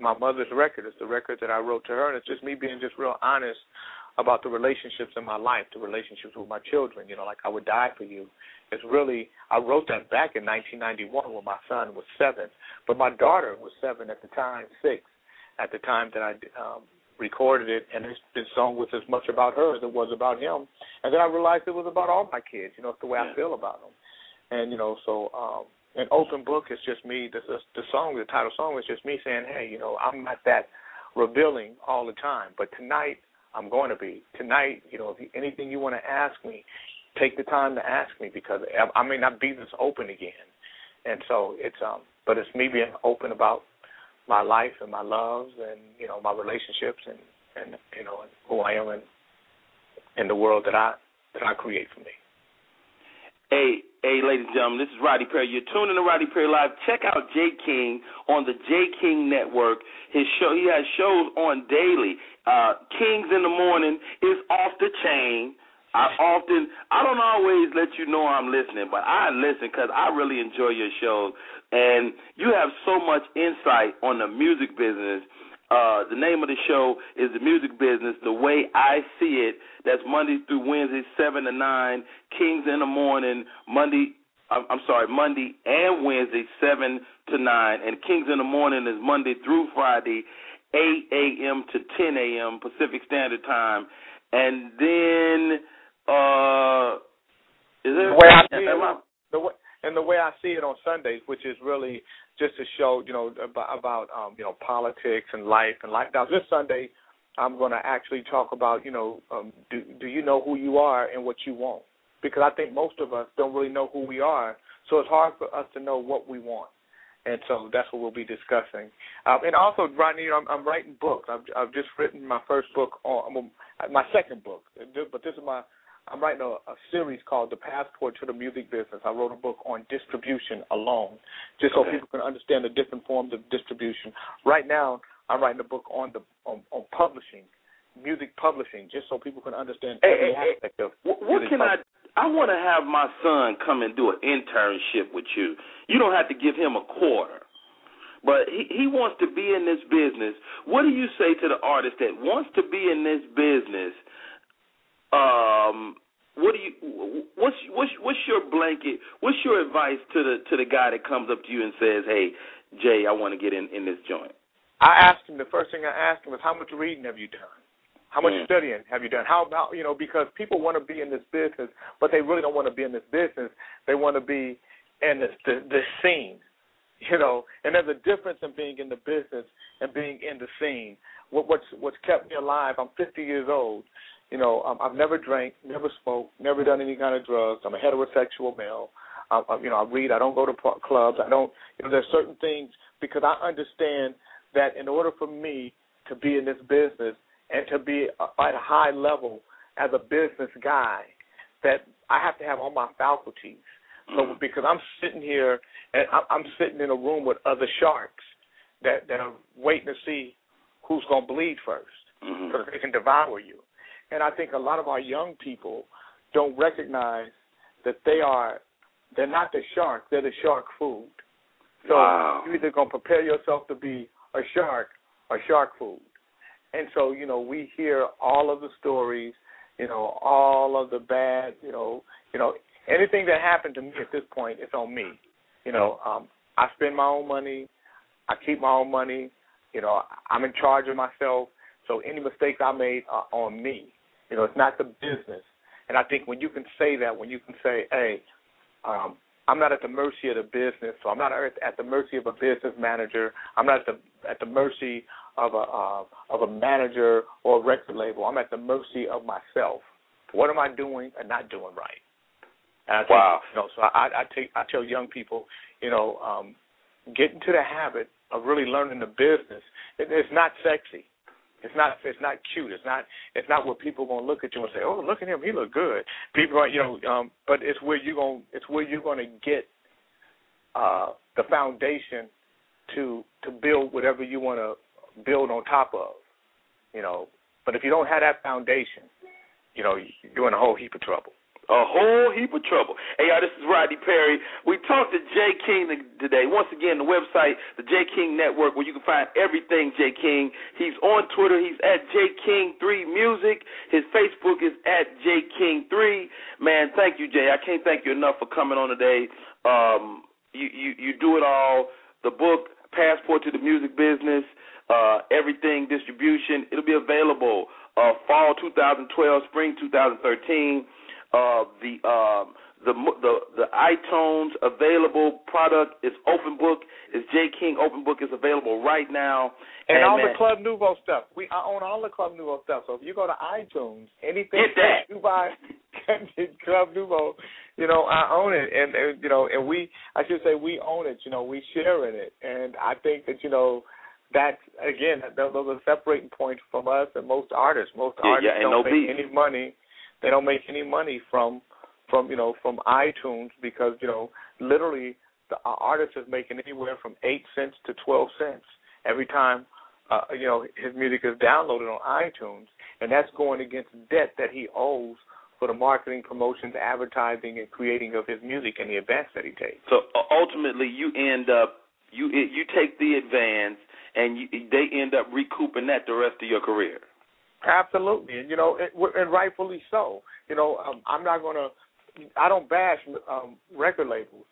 my mother's record. It's the record that I wrote to her, and it's just me being just real honest about the relationships in my life, the relationships with my children, you know, like I would die for you. It's really, I wrote that back in nineteen ninety-one when my son was seven, but my daughter was seven at the time, six, at the time that I um, recorded it, and this, this song was as much about her as it was about him. And then I realized it was about all my kids, you know, it's the way yeah. I feel about them. And, you know, so um, an Open Book is just me, the, the song, the title song is just me saying, hey, you know, I'm not that revealing all the time, but tonight, I'm going to be. Tonight, you know, if you, anything you want to ask me, take the time to ask me because I, I may not be this open again. And so it's um, But it's me being open about my life and my loves and, you know, my relationships and, and you know, and who I am and, and the world that I that I create for me. Hey, hey, ladies and gentlemen, this is Rodney Perry. You're tuning in to Rodney Perry Live. Check out Jay King on the Jay King Network. His show, he has shows on daily. Uh, Kings in the Morning is off the chain. I often, I don't always let you know I'm listening, but I listen because I really enjoy your shows. And you have so much insight on the music business. Uh, the name of the show is The Music Business, The Way I See It. That's Monday through Wednesday, seven to nine, Kings in the Morning, Monday, I'm, I'm sorry, Monday and Wednesday, seven to nine. And Kings in the Morning is Monday through Friday, eight a.m. to ten a.m. Pacific Standard Time. And then... Uh, is there the way I see it, I, the way, and the way I see it on Sundays, which is really just to show, you know, about, about um, you know, politics and life and lifestyles. This Sunday, I'm going to actually talk about, you know, um, do, do you know who you are and what you want? Because I think most of us don't really know who we are, so it's hard for us to know what we want. And so that's what we'll be discussing. Um, and also, Rodney, you know, I'm, I'm writing books. I've, I've just written my first book, on, my second book, but this is my I'm writing a, a series called The Passport to the Music Business. I wrote a book on distribution alone, just okay. so people can understand the different forms of distribution. Right now, I'm writing a book on the on, on publishing, music publishing, just so people can understand every hey, aspect hey, of what, what can publishing. I? I want to have my son come and do an internship with you. You don't have to give him a quarter, but he, he wants to be in this business. What do you say to the artist that wants to be in this business? Um, what do you? What's what's what's your blanket? What's your advice to the to the guy that comes up to you and says, "Hey, Jay, I want to get in, in this joint"? I asked him. The first thing I asked him was, "How much reading have you done? How much mm. studying have you done? How about you know?" Because people want to be in this business, but they really don't want to be in this business. They want to be in this the, the scene, you know. And there's a difference in being in the business and being in the scene. What, what's what's kept me alive? I'm fifty years old. You know, um, I've never drank, never smoked, never done any kind of drugs. I'm a heterosexual male. I, I, you know, I read. I don't go to p- clubs. I don't, you know, there's certain things because I understand that in order for me to be in this business and to be a, at a high level as a business guy, that I have to have all my faculties. So because I'm sitting here and I, I'm sitting in a room with other sharks that, that are waiting to see who's going to bleed first mm-hmm. so that they can devour you. And I think a lot of our young people don't recognize that they are, they're not the shark, they're the shark food. So wow. You're either going to prepare yourself to be a shark or shark food. And so, you know, we hear all of the stories, you know, all of the bad, you know, you know, anything that happened to me at this point, it's on me. You know, um, I spend my own money, I keep my own money, you know, I'm in charge of myself. So any mistakes I made are on me. You know, it's not the business. And I think when you can say that, when you can say, hey, um, I'm not at the mercy of the business, so I'm not at the mercy of a business manager. I'm not at the, at the mercy of a, uh, of a manager or a record label. I'm at the mercy of myself. What am I doing and not doing right? And I think, wow. You know, so I, I, take, I tell young people, you know, um, get into the habit of really learning the business. It, it's not sexy. It's not. It's not cute. It's not. It's not where people are gonna look at you and say, "Oh, look at him. He look good." People are, you know. Um, but it's where you gonna. It's where you're gonna get uh, the foundation to to build whatever you wanna build on top of. You know. But if you don't have that foundation, you know, you're in a whole heap of trouble. A whole heap of trouble. Hey, y'all, this is Rodney Perry. We talked to Jay King today. Once again, the website, the Jay King Network, where you can find everything Jay King. He's on Twitter. He's at Jay King three Music. His Facebook is at Jay King three. Man, thank you, Jay. I can't thank you enough for coming on today. Um, you, you, you do it all. The book, Passport to the Music Business, uh, everything, distribution, it'll be available uh, fall two thousand twelve, spring two thousand thirteen. Uh, the, uh, the the the iTunes available product is Open Book. Is Jay King Open Book is available right now. And, and all man, the Club Nouveau stuff. We I own all the Club Nouveau stuff. So if you go to iTunes, anything that you buy, Club Nouveau, you know, I own it, and, and you know, and we, I should say, we own it. You know, we share in it, and I think that, you know, that again, those are separating points from us and most artists. Most yeah, artists yeah, don't no make beat. any money. They don't make any money from, from you know, from iTunes, because, you know, literally the artist is making anywhere from eight cents to twelve cents every time uh, you know, his music is downloaded on iTunes, and that's going against debt that he owes for the marketing, promotions, advertising, and creating of his music and the advance that he takes. So ultimately, you end up you you take the advance, and you, they end up recouping that the rest of your career. Absolutely, and you know, it, and rightfully so. You know, um, I'm not gonna, I don't bash um, record labels,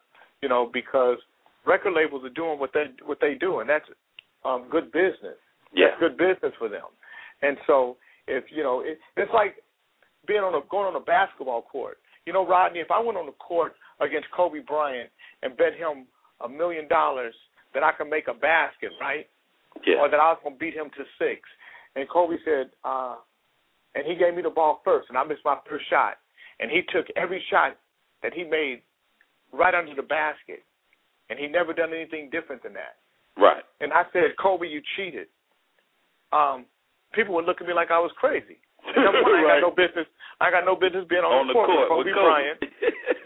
you know, because record labels are doing what they what they do, and that's um, good business. Yeah, that's good business for them. And so, if you know, it, it's like being on a going on a basketball court. You know, Rodney, if I went on the court against Kobe Bryant and bet him a million dollars that I could make a basket, right? Yeah. Or that I was gonna beat him to six. And Kobe said, uh, and he gave me the ball first, and I missed my first shot. And he took every shot that he made right under the basket, and he never done anything different than that. Right. And I said, Kobe, you cheated. Um, people would look at me like I was crazy. And number one, right. I ain't got no business. I ain't got no business being on, on the court, court with Kobe, Kobe Bryant.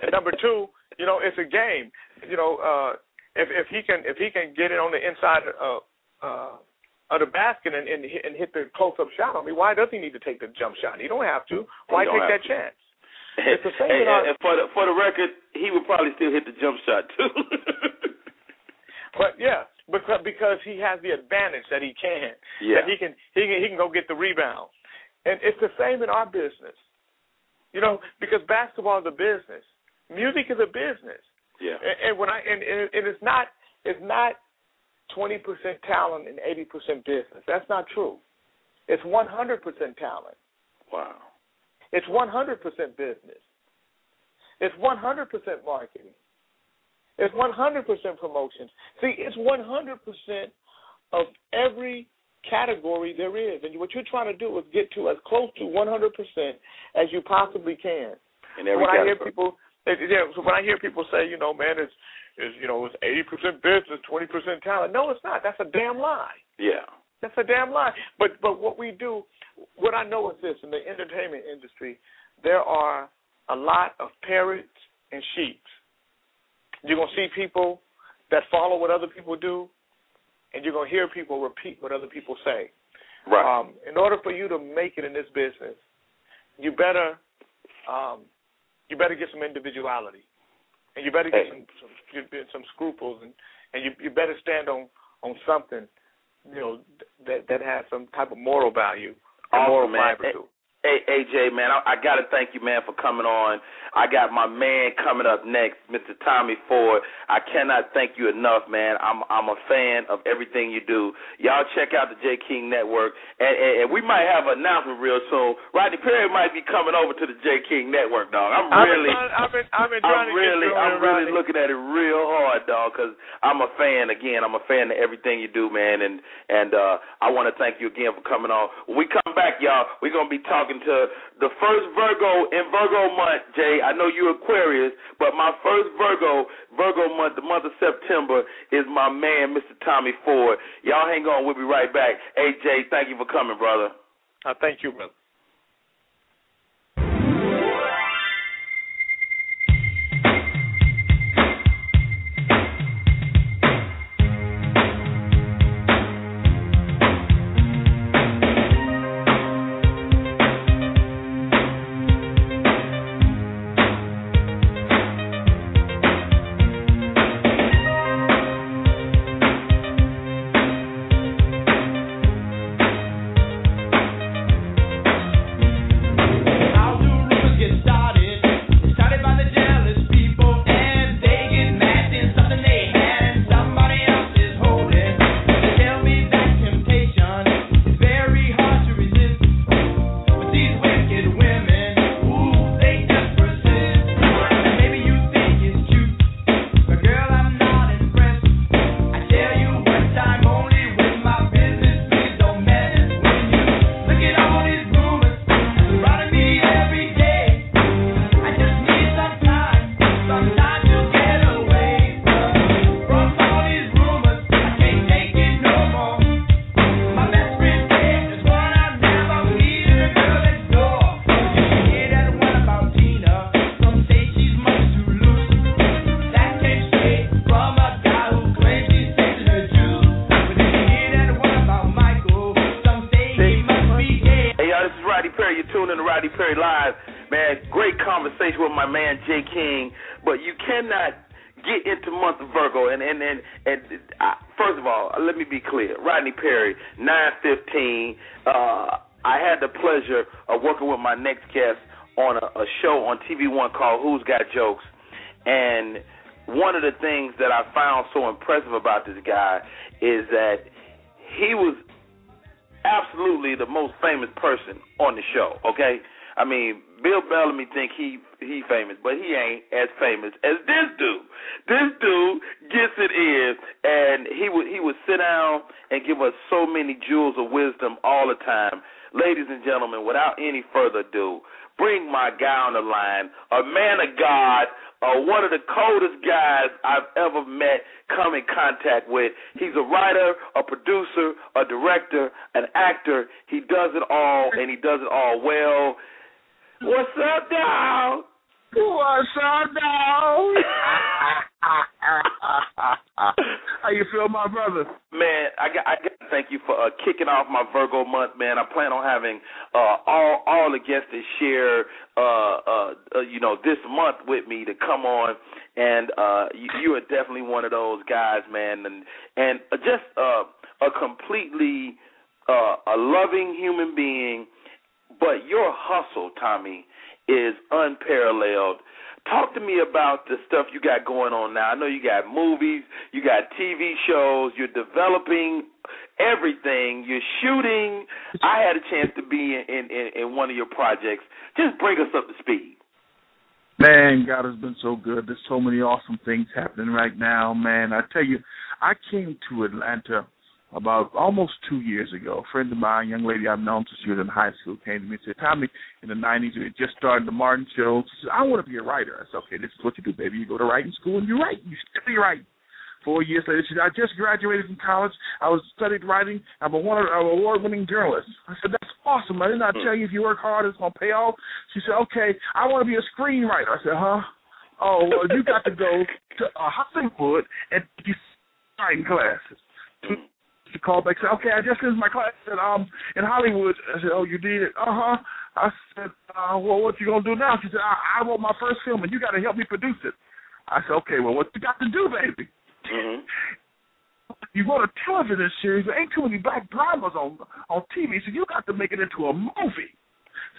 And number two, you know, it's a game. You know, uh, if if he can if he can get it on the inside of uh, uh, of the basket and, and hit, and hit the close-up shot on me, why does he need to take the jump shot? He don't have to. Why take that to. chance? It's the same. And, and, and for the, for the record, he would probably still hit the jump shot too. But yeah, because because he has the advantage that he can. Yeah. That he can he can he can go get the rebound. And it's the same in our business, you know, because basketball is a business, music is a business. Yeah. And, and when I and, and it's not it's not. twenty percent talent and eighty percent business. That's not true. It's one hundred percent talent. Wow. It's one hundred percent business. It's one hundred percent marketing. It's one hundred percent promotions. See, it's one hundred percent of every category there is. And what you're trying to do is get to as close to one hundred percent as you possibly can. In every when category. I hear people, yeah, so when I hear people say, you know, man, it's, Is you know, it's eighty percent business, twenty percent talent. No, it's not. That's a damn lie. Yeah, that's a damn lie. But but what we do, what I know is this: in the entertainment industry, there are a lot of parrots and sheep. You're gonna see people that follow what other people do, and you're gonna hear people repeat what other people say. Right. Um, in order for you to make it in this business, you better um, you better get some individuality. And you better get hey. some, some some scruples, and, and you, you better stand on, on something, you know, that that has some type of moral value, and awesome, moral man. fiber to it. Hey, A J, man, I, I got to thank you, man, for coming on. I got my man coming up next, Mister Tommy Ford. I cannot thank you enough, man. I'm I'm a fan of everything you do. Y'all check out the Jay King Network, and, and, and we might have an announcement real soon. Rodney Perry might be coming over to the Jay King Network, dog. I'm really, I've been, I've been, I've been trying I'm to really, get I'm really looking at it real hard, dog, because I'm a fan. Again, I'm a fan of everything you do, man, and and uh, I want to thank you again for coming on. When we come back, y'all, we're gonna be talking to the first Virgo in Virgo month, Jay. I know you're Aquarius, but my first Virgo, Virgo month, the month of September, is my man, Mister Tommy Ford. Y'all hang on. We'll be right back. A J, thank you for coming, brother. Uh, thank you, brother. live. Man, great conversation with my man Jay King, but you cannot get into month of Virgo. And and and, and I, first of all, let me be clear. Rodney Perry, nine fifteen. Uh, I had the pleasure of working with my next guest on a, a show on T V one called Who's Got Jokes, and one of the things that I found so impressive about this guy is that he was absolutely the most famous person on the show, okay? I mean, Bill Bellamy think he he famous, but he ain't as famous as this dude. This dude gets it in, and he would he would sit down and give us so many jewels of wisdom all the time. Ladies and gentlemen, without any further ado, bring my guy on the line, a man of God, uh, one of the coldest guys I've ever met, come in contact with. He's a writer, a producer, a director, an actor. He does it all, and he does it all well. What's up, dawg? What's up, dawg? How you feel, my brother? Man, I got, I got to thank you for uh, kicking off my Virgo month, man. I plan on having uh, all all the guests that share, uh, uh, uh, you know, this month with me to come on, and uh, you, you are definitely one of those guys, man, and and just uh, a completely uh, a loving human being. But your hustle, Tommy, is unparalleled. Talk to me about the stuff you got going on now. I know you got movies, you got T V shows, you're developing everything, you're shooting. I had a chance to be in, in, in one of your projects. Just bring us up to speed. Man, God has been so good. There's so many awesome things happening right now, man. I tell you, I came to Atlanta about almost two years ago. A friend of mine, a young lady I've known since she was in high school, came to me and said, Tommy, in the nineties, we had just started the Martin show. She said, I want to be a writer. I said, okay, this is what you do, baby. You go to writing school and you write. You study writing. Four years later, she said, I just graduated from college. I was studied writing. I'm an award-winning journalist. I said, that's awesome. I did not tell you if you work hard, it's going to pay off. She said, okay, I want to be a screenwriter. I said, huh? Oh, well, you got to go to uh, Hollywood and do writing classes. To call back, said, okay, I just finished my class and, um, in Hollywood. I said, oh, you did it? Uh-huh. I said, uh, well, what you going to do now? She said, I, I wrote my first film, and you got to help me produce it. I said, okay, well, what you got to do, baby? Mm-hmm. You wrote a television series. There ain't too many black dramas on, on T V, so you got to make it into a movie.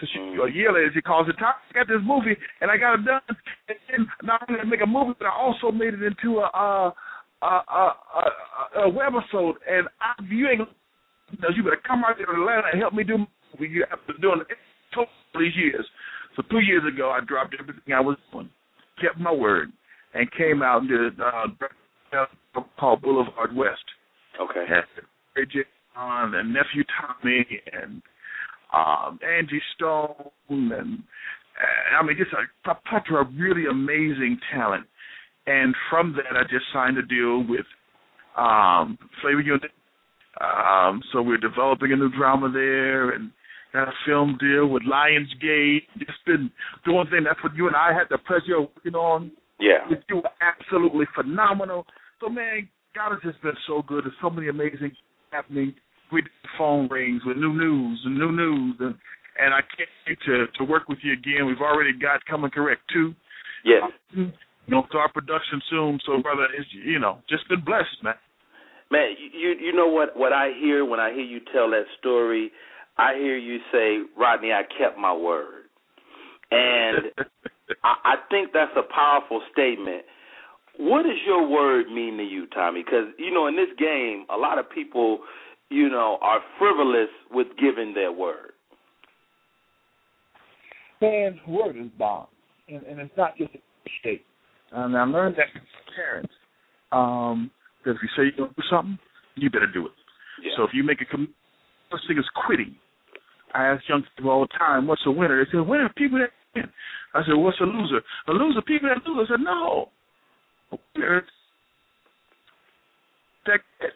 So she, a year later, she calls it, I got this movie, and I got it done. And then not only did I make a movie, but I also made it into a uh, A uh, uh, uh, uh, webisode, and I, you ain't. You better come out here to Atlanta and help me do. What you have been doing it all these years. So two years ago, I dropped everything I was doing, kept my word, and came out and did uh, called Boulevard West. Okay. And John and nephew Tommy and um, Angie Stone and uh, I mean just a, a plethora of really amazing talent. And from that, I just signed a deal with um, Flavor Unit. Um, so we're developing a new drama there and got a film deal with Lionsgate. Just been doing things. That's what you and I had the pleasure of working on. Yeah. You were absolutely phenomenal. So, man, God has just been so good. There's so many amazing things happening. We did phone rings with new news and new news. And, and I can't wait to, to work with you again. We've already got Coming Correct two. Yes. Um, Going to start production soon, so brother, it's, you know, just been blessed, man. Man, you you know what what I hear when I hear you tell that story? I hear you say, Rodney, I kept my word, and I, I think that's a powerful statement. What does your word mean to you, Tommy? Because you know, in this game, a lot of people, you know, are frivolous with giving their word. Man, word is bond, and, and it's not just a statement. And I learned that from parents, um, that if you say you're going to do something, you better do it. Yeah. So if you make a commitment, first thing is quitting. I ask young people all the time, what's a winner? They say, winner, people that win. I said, what's a loser? A loser, people that lose. I said, no. A winner, that it.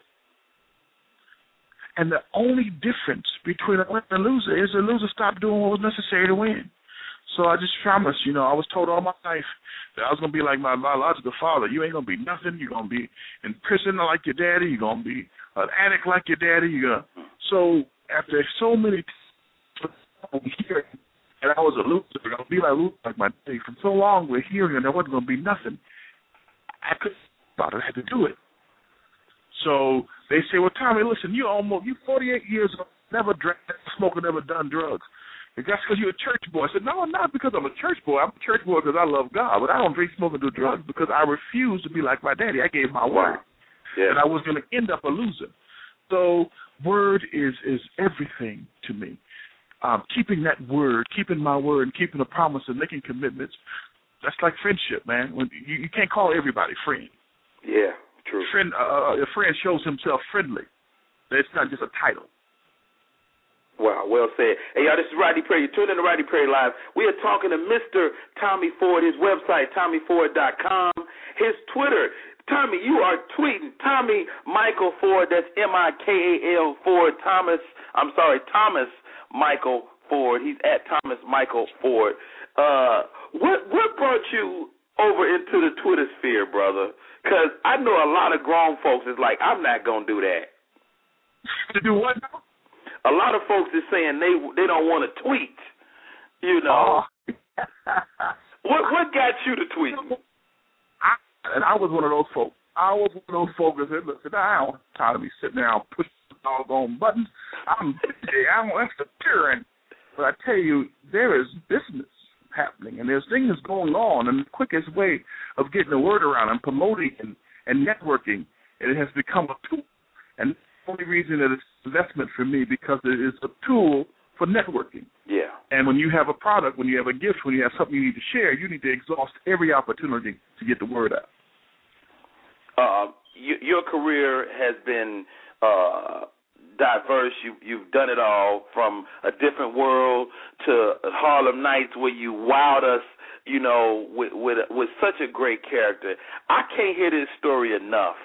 And the only difference between a winner and a loser is a loser stopped doing what was necessary to win. So I just promised, you know, I was told all my life that I was going to be like my biological father. You ain't going to be nothing. You're going to be in prison like your daddy. You're going to be an addict like your daddy. You're gonna... So after so many years, and I was a loser. I was be like loser like my day. For so long, we're hearing and there wasn't going to be nothing. I couldn't think about it. I had to do it. So they say, well, Tommy, listen, you almost you forty-eight years old, never drank, never smoked, never done drugs. And that's because you're a church boy. I said, no, not because I'm a church boy. I'm a church boy because I love God, but I don't drink, smoke, and do drugs because I refuse to be like my daddy. I gave my word, yeah. and I was going to end up a loser. So word is is everything to me. Um, keeping that word, keeping my word, and keeping a promise and making commitments, that's like friendship, man. When you, you can't call everybody friend. Yeah, true. Friend, uh, a friend shows himself friendly. It's not just a title. Wow, well said. Hey, y'all, this is Rodney Perry. You're tuned in to Rodney Perry Live. We are talking to Mister Tommy Ford, his website, Tommy Ford dot com, his Twitter. Tommy, you are tweeting. Tommy Mikal Ford, that's M I K A L Ford. Thomas, I'm sorry, Thomas Mikal Ford. He's at Thomas Mikal Ford. Uh, what, what brought you over into the Twitter sphere, brother? Because I know a lot of grown folks is like, I'm not going to do that. To do what now? A lot of folks is saying they they don't want to tweet, you know. Oh. what what got you to tweet? I, and I was one of those folks. I was one of those folks that said, listen, I don't have time to be sitting there and pushing the doggone buttons. I'm busy. I don't have to peer in. But I tell you, there is business happening, and there's things going on, and the quickest way of getting the word around and promoting and, and networking, and it has become a tool. And the only reason that it's investment for me because it is a tool for networking. Yeah. And when you have a product, when you have a gift, when you have something you need to share, you need to exhaust every opportunity to get the word out. Uh, you, your career has been uh, diverse. You, you've done it all from A Different World to Harlem Nights, where you wowed us, you know, with, with, with such a great character. I can't hear this story enough.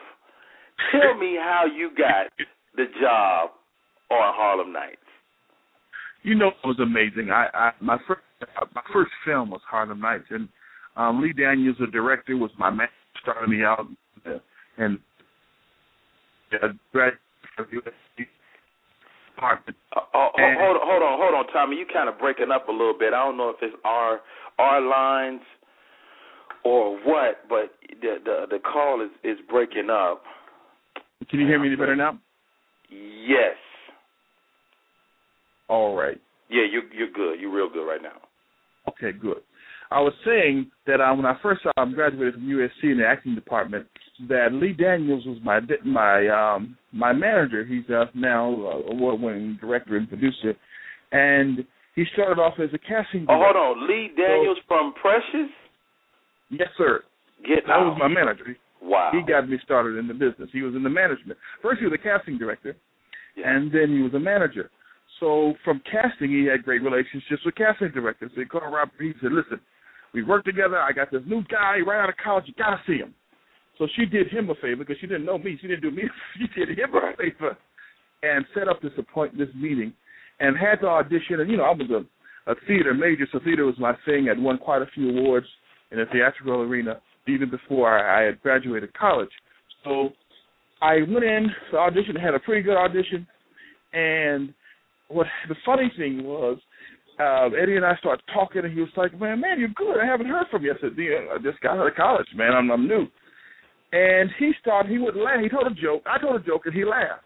Tell me how you got the job on Harlem Nights. You know, it was amazing. I, I my first my first film was Harlem Nights, and um, Lee Daniels, the director, was my man, started me out, uh, and uh, graduated from U S C department. Uh, oh, and, hold on, hold on, hold on, Tommy. You kind of breaking up a little bit. I don't know if it's our our lines or what, but the the, the call is, is breaking up. Can you hear me any better now? Yes. All right. Yeah, you, you're good. You're real good right now. Okay, good. I was saying that um, when I first um, graduated from U S C in the acting department, that Lee Daniels was my my um, my manager. He's uh, now an award-winning director and producer, and he started off as a casting director. Oh, hold on. Lee Daniels so, from Precious? Yes, sir. Get that out. Was my manager. Wow. He got me started in the business. He was in the management. First, he was a casting director, yeah. and then he was a manager. So from casting, he had great relationships with casting directors. They called Robert. He said, listen, we worked together. I got this new guy right out of college. You got to see him. So she did him a favor because she didn't know me. She didn't do me. She did him a favor and set up this appointment, this meeting, and had to audition. And, you know, I was a, a theater major, so theater was my thing. I'd won quite a few awards in the theatrical arena, even before I had graduated college. So I went in, the audition, had a pretty good audition, and what the funny thing was, uh, Eddie and I started talking, and he was like, man, man, you're good. I haven't heard from you. I said, yeah, I just got out of college, man. I'm, I'm new. And he started, he wouldn't laugh. He told a joke. I told a joke, and he laughed.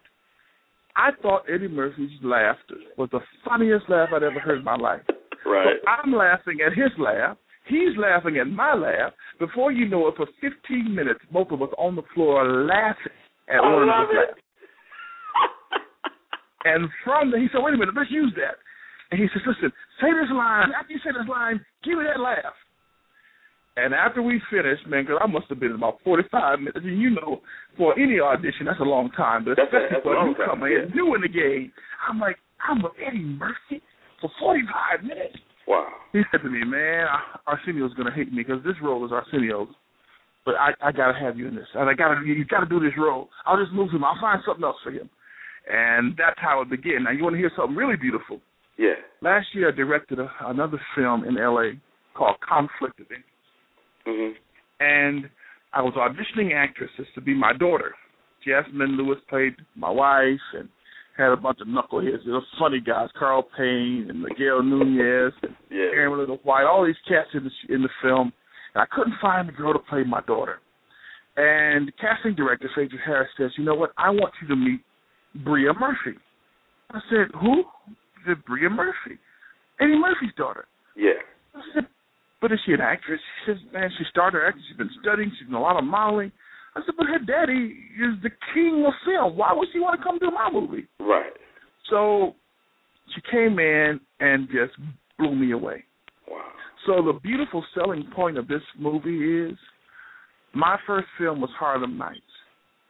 I thought Eddie Murphy's laughter was the funniest laugh I'd ever heard in my life. Right. So I'm laughing at his laugh. He's laughing at my laugh. Before you know it, for fifteen minutes, both of us on the floor laughing at I one love of his laughs. And from there, he said, wait a minute, let's use that. And he says, listen, say this line. After you say this line, give me that laugh. And after we finished, man, because I must have been about forty-five minutes. And you know, for any audition, that's a long time. But that's especially a, for a newcomer, yeah. new in the game, I'm like, I'm with Eddie Murphy for forty-five minutes. Wow. He said to me, man, Arsenio's going to hate me because this role is Arsenio's, but I, I got to have you in this. I gotta, you got to do this role. I'll just move him. I'll find something else for him. And that's how it began. Now, you want to hear something really beautiful? Yeah. Last year, I directed a, another film in L A called Conflict of Interest. Mm-hmm. And I was auditioning actresses to be my daughter. Jasmine Lewis played my wife, and had a bunch of knuckleheads. Those funny guys, Carl Payne and Miguel Nunez, and yeah. Aaron Little White, all these cats in the, in the film. And I couldn't find a girl to play my daughter. And the casting director, Phaedra Harris, says, you know what, I want you to meet Bria Murphy. I said, who? She said, Bria Murphy, Eddie Murphy's daughter. Yeah. I said, but is she an actress? She says, man, she started acting. She's been studying. She's done a lot of modeling. I said, but her daddy is the king of film. Why would she want to come do my movie? Right. So she came in and just blew me away. Wow. So the beautiful selling point of this movie is my first film was Harlem Nights.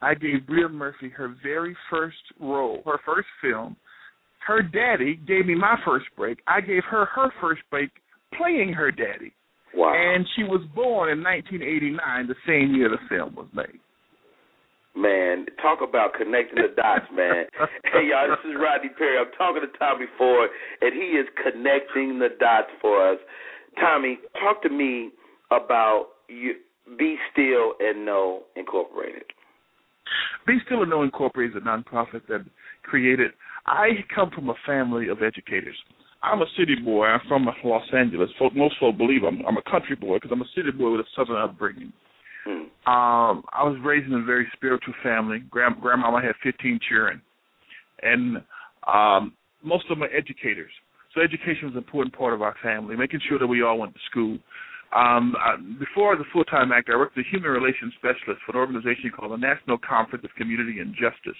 I gave Bria Murphy her very first role, her first film. Her daddy gave me my first break. I gave her her first break playing her daddy. Wow. And she was born in nineteen eighty-nine, the same year the film was made. Man, talk about connecting the dots, man. Hey, y'all, this is Rodney Perry. I'm talking to Tommy Ford, and he is connecting the dots for us. Tommy, talk to me about you, Be Still and Know Incorporated. Be Still and Know Incorporated is a nonprofit that created. I come from a family of educators. I'm a city boy. I'm from Los Angeles. Folk, most folk believe I'm, I'm a country boy because I'm a city boy with a southern upbringing. Mm. Um, I was raised in a very spiritual family. Grand, grandmama had fifteen children, and um, most of them are educators. So education was an important part of our family, making sure that we all went to school. Um, I, before I was a full-time actor, I worked as a human relations specialist for an organization called the National Conference of Community and Justice.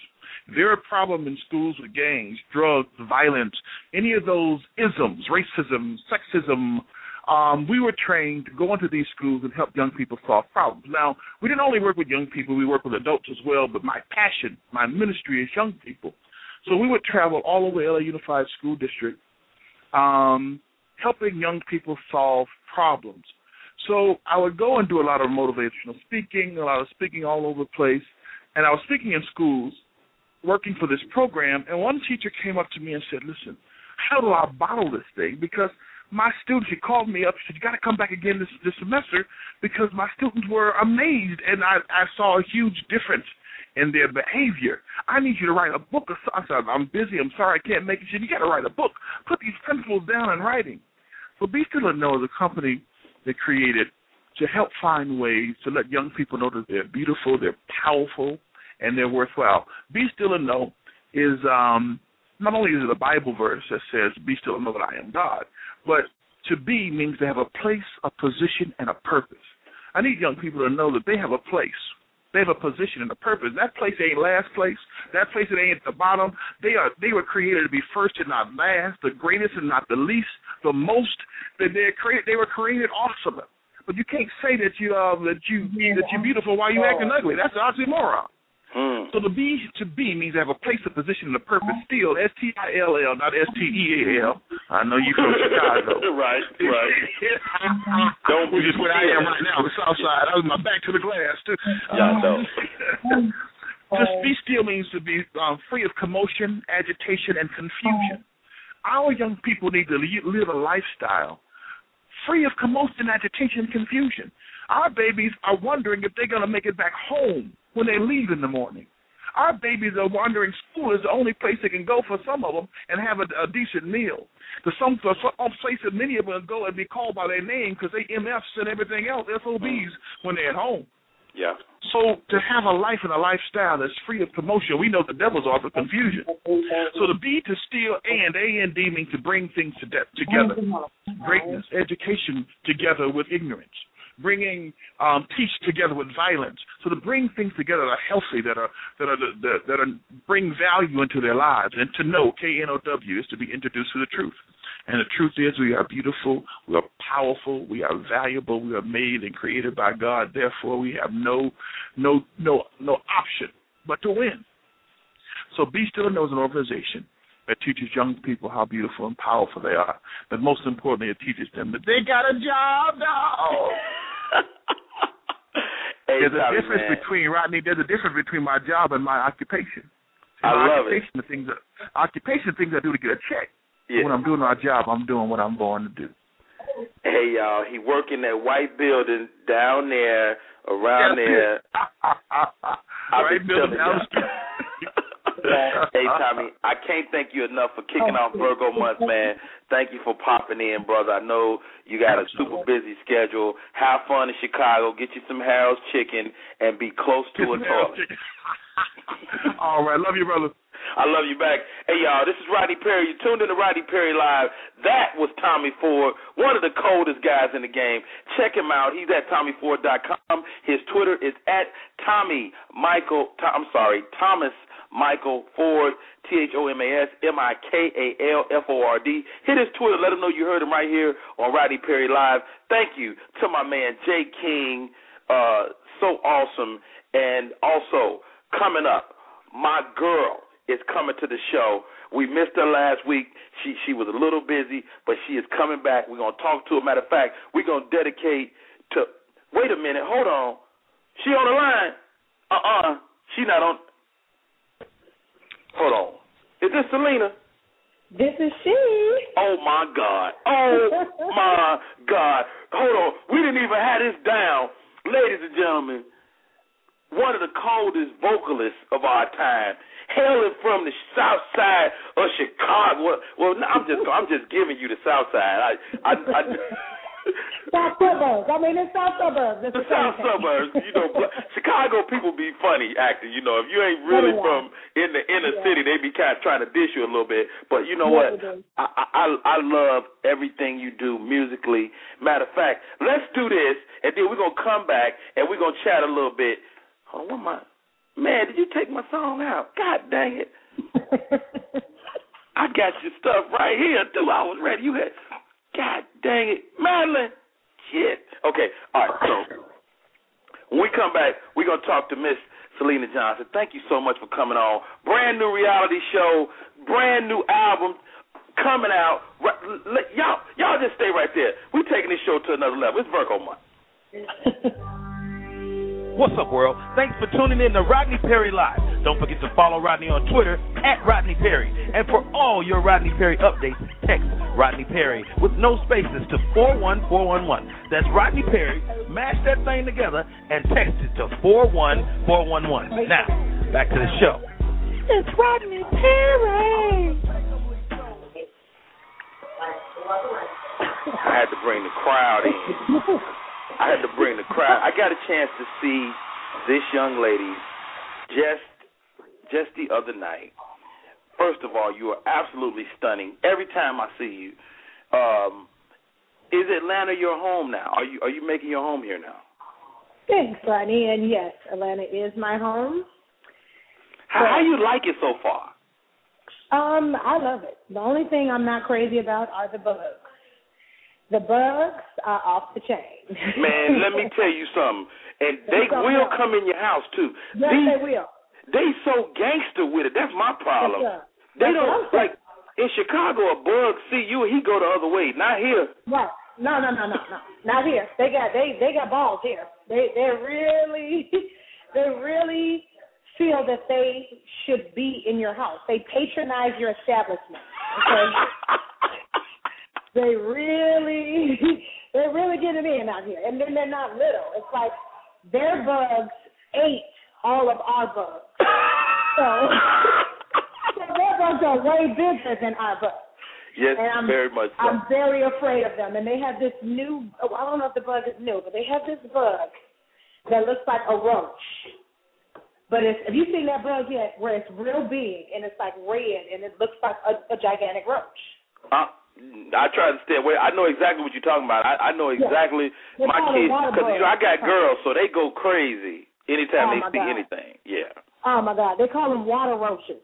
There are problems in schools with gangs, drugs, violence, any of those isms, racism, sexism. Um, we were trained to go into these schools and help young people solve problems. Now, we didn't only work with young people, we worked with adults as well, but my passion, my ministry is young people. So we would travel all over L A Unified School District um, helping young people solve problems. So I would go and do a lot of motivational speaking, a lot of speaking all over the place, and I was speaking in schools, working for this program, and one teacher came up to me and said, listen, how do I bottle this thing? Because my students, she called me up, she said, you got to come back again this, this semester because my students were amazed, and I, I saw a huge difference in their behavior. I need you to write a book. I said, I'm busy, I'm sorry, I can't make it. She said, you got to write a book. Put these principles down in writing. So Be Still and Know is a company that created to help find ways to let young people know that they're beautiful, they're powerful, and they're worthwhile. Be Still and Know is um, not only is it a Bible verse that says, be still and know that I am God, but to be means to have a place, a position, and a purpose. I need young people to know that they have a place. They have a position and a purpose. That place ain't last place. That place that ain't at the bottom. They are. They were created to be first and not last, the greatest and not the least, the most. That they're created. They were created awesome. But you can't say that you uh, that you yeah. that you're beautiful while you're acting ugly. That's an oxymoron. Hmm. So to be to be means to have a place, a position, and a purpose. Still, S T I L L, not S T E A L. I know you from Chicago, right? Right. Don't which is where I am right now, the South Side. I was my back to the glass too. Yeah, um, no. Just be still means to be um, free of commotion, agitation, and confusion. Our young people need to live a lifestyle free of commotion, agitation, and confusion. Our babies are wondering if they're going to make it back home when they leave in the morning. Our babies are wondering school is the only place they can go for some of them and have a, a decent meal. To some, to some place that many of them go and be called by their name because they M Fs and everything else, S O Bs, when they're at home. Yeah. So to have a life and a lifestyle that's free of commotion, we know the devil's off of confusion. So to be, to steal, and A and D means to bring things to de- together. Greatness, education together with ignorance. Bringing um, teach together with violence, so to bring things together that are healthy, that are that are that, that are bring value into their lives, and to know K N O W is to be introduced to the truth, and the truth is we are beautiful, we are powerful, we are valuable, we are made and created by God. Therefore, we have no no no no option but to win. So, Be Still and Know is an organization that teaches young people how beautiful and powerful they are, but most importantly, it teaches them that they got a job now. Hey, there's a difference man. between Rodney. There's a difference between my job and my occupation. See, I my love occupation it. The things that, occupation, the things I do to get a check. Yeah. When I'm doing my job, I'm doing what I'm born to do. Hey y'all, he work in that white building down there, around That's there. Right building down the street. Hey, Tommy, I can't thank you enough for kicking off Virgo month, man. Thank you for popping in, brother. I know you got a super busy schedule. Have fun in Chicago. Get you some Harold's chicken and be close to a toilet. All right. Love you, brother. I love you back. Hey, y'all, this is Rodney Perry. You tuned in to Rodney Perry Live. That was Tommy Ford, one of the coldest guys in the game. Check him out. He's at Tommy Ford dot com. His Twitter is at Tommy Michael, I'm sorry, Thomas Mikal Ford, T H O M A S M I K A L F O R D. Hit his Twitter. Let him know you heard him right here on Rodney Perry Live. Thank you to my man, Jay King. Uh, so awesome. And also, coming up, my girl is coming to the show. We missed her last week. She she was a little busy, but she is coming back. We're going to talk to her. Matter of fact, we're going to dedicate to, wait a minute, hold on. She on the line. Uh-uh. She not on. Hold on. Is this Syleena? This is she. Oh, my God. Oh, my God. Hold on. We didn't even have this down. Ladies and gentlemen, one of the coldest vocalists of our time, hailing from the south side of Chicago. Well, no, I'm just I'm just giving you the south side. I, I, I, South suburbs. I mean, the south suburbs. That's the south suburbs. You know, Chicago people be funny acting. You know, if you ain't really yeah. from in the inner yeah. city, they be kind of trying to dish you a little bit. But you know yeah, what? I, I I love everything you do musically. Matter of fact, let's do this, and then we're going to come back, and we're going to chat a little bit. Hold on, what am I? Man, did you take my song out? God dang it. I got your stuff right here, too. I was ready. You had, God dang it. Madeline, shit. Okay, all right, so when we come back, we're going to talk to Miss Syleena Johnson. Thank you so much for coming on. Brand new reality show, brand new album coming out. Y'all, y'all just stay right there. We're taking this show to another level. It's Virgo month. What's up, world? Thanks for tuning in to Rodney Perry Live. Don't forget to follow Rodney on Twitter, at Rodney Perry. And for all your Rodney Perry updates, text Rodney Perry with no spaces to four one four one one. That's Rodney Perry. Mash that thing together and text it to four one four one one. Now, back to the show. It's Rodney Perry. I had to bring the crowd in. I had to bring the crowd. I got a chance to see this young lady just just the other night. First of all, you are absolutely stunning. Every time I see you, um, is Atlanta your home now? Are you are you making your home here now? Thanks, Rodney. And yes, Atlanta is my home. How, how you like it so far? Um, I love it. The only thing I'm not crazy about are the bugs. The bugs are off the chain. Man, let me tell you something. And they will come in your house, too. Yes, These, they will. They so gangster with it. That's my problem. That's they that's don't, like, in Chicago, a bug see you and he go the other way. Not here. Right. No, no, no, no, no. Not here. They got they, they got balls here. They they really, they really feel that they should be in your house. They patronize your establishment. Okay? They really, they really get it in out here. And then they're not little. It's like their bugs ate all of our bugs. So, so their bugs are way bigger than our bugs. Yes, and I'm, very much so. I'm very afraid of them. And they have this new, oh, I don't know if the bug is new, but they have this bug that looks like a roach. But it's, have you seen that bug yet where it's real big and it's like red and it looks like a, a gigantic roach? Huh? I try to stay away. I know exactly what you're talking about. I, I know exactly yeah. my kids, because you know, I got girls, so they go crazy anytime oh they see God. anything. Yeah. Oh, my God. They call them water roaches.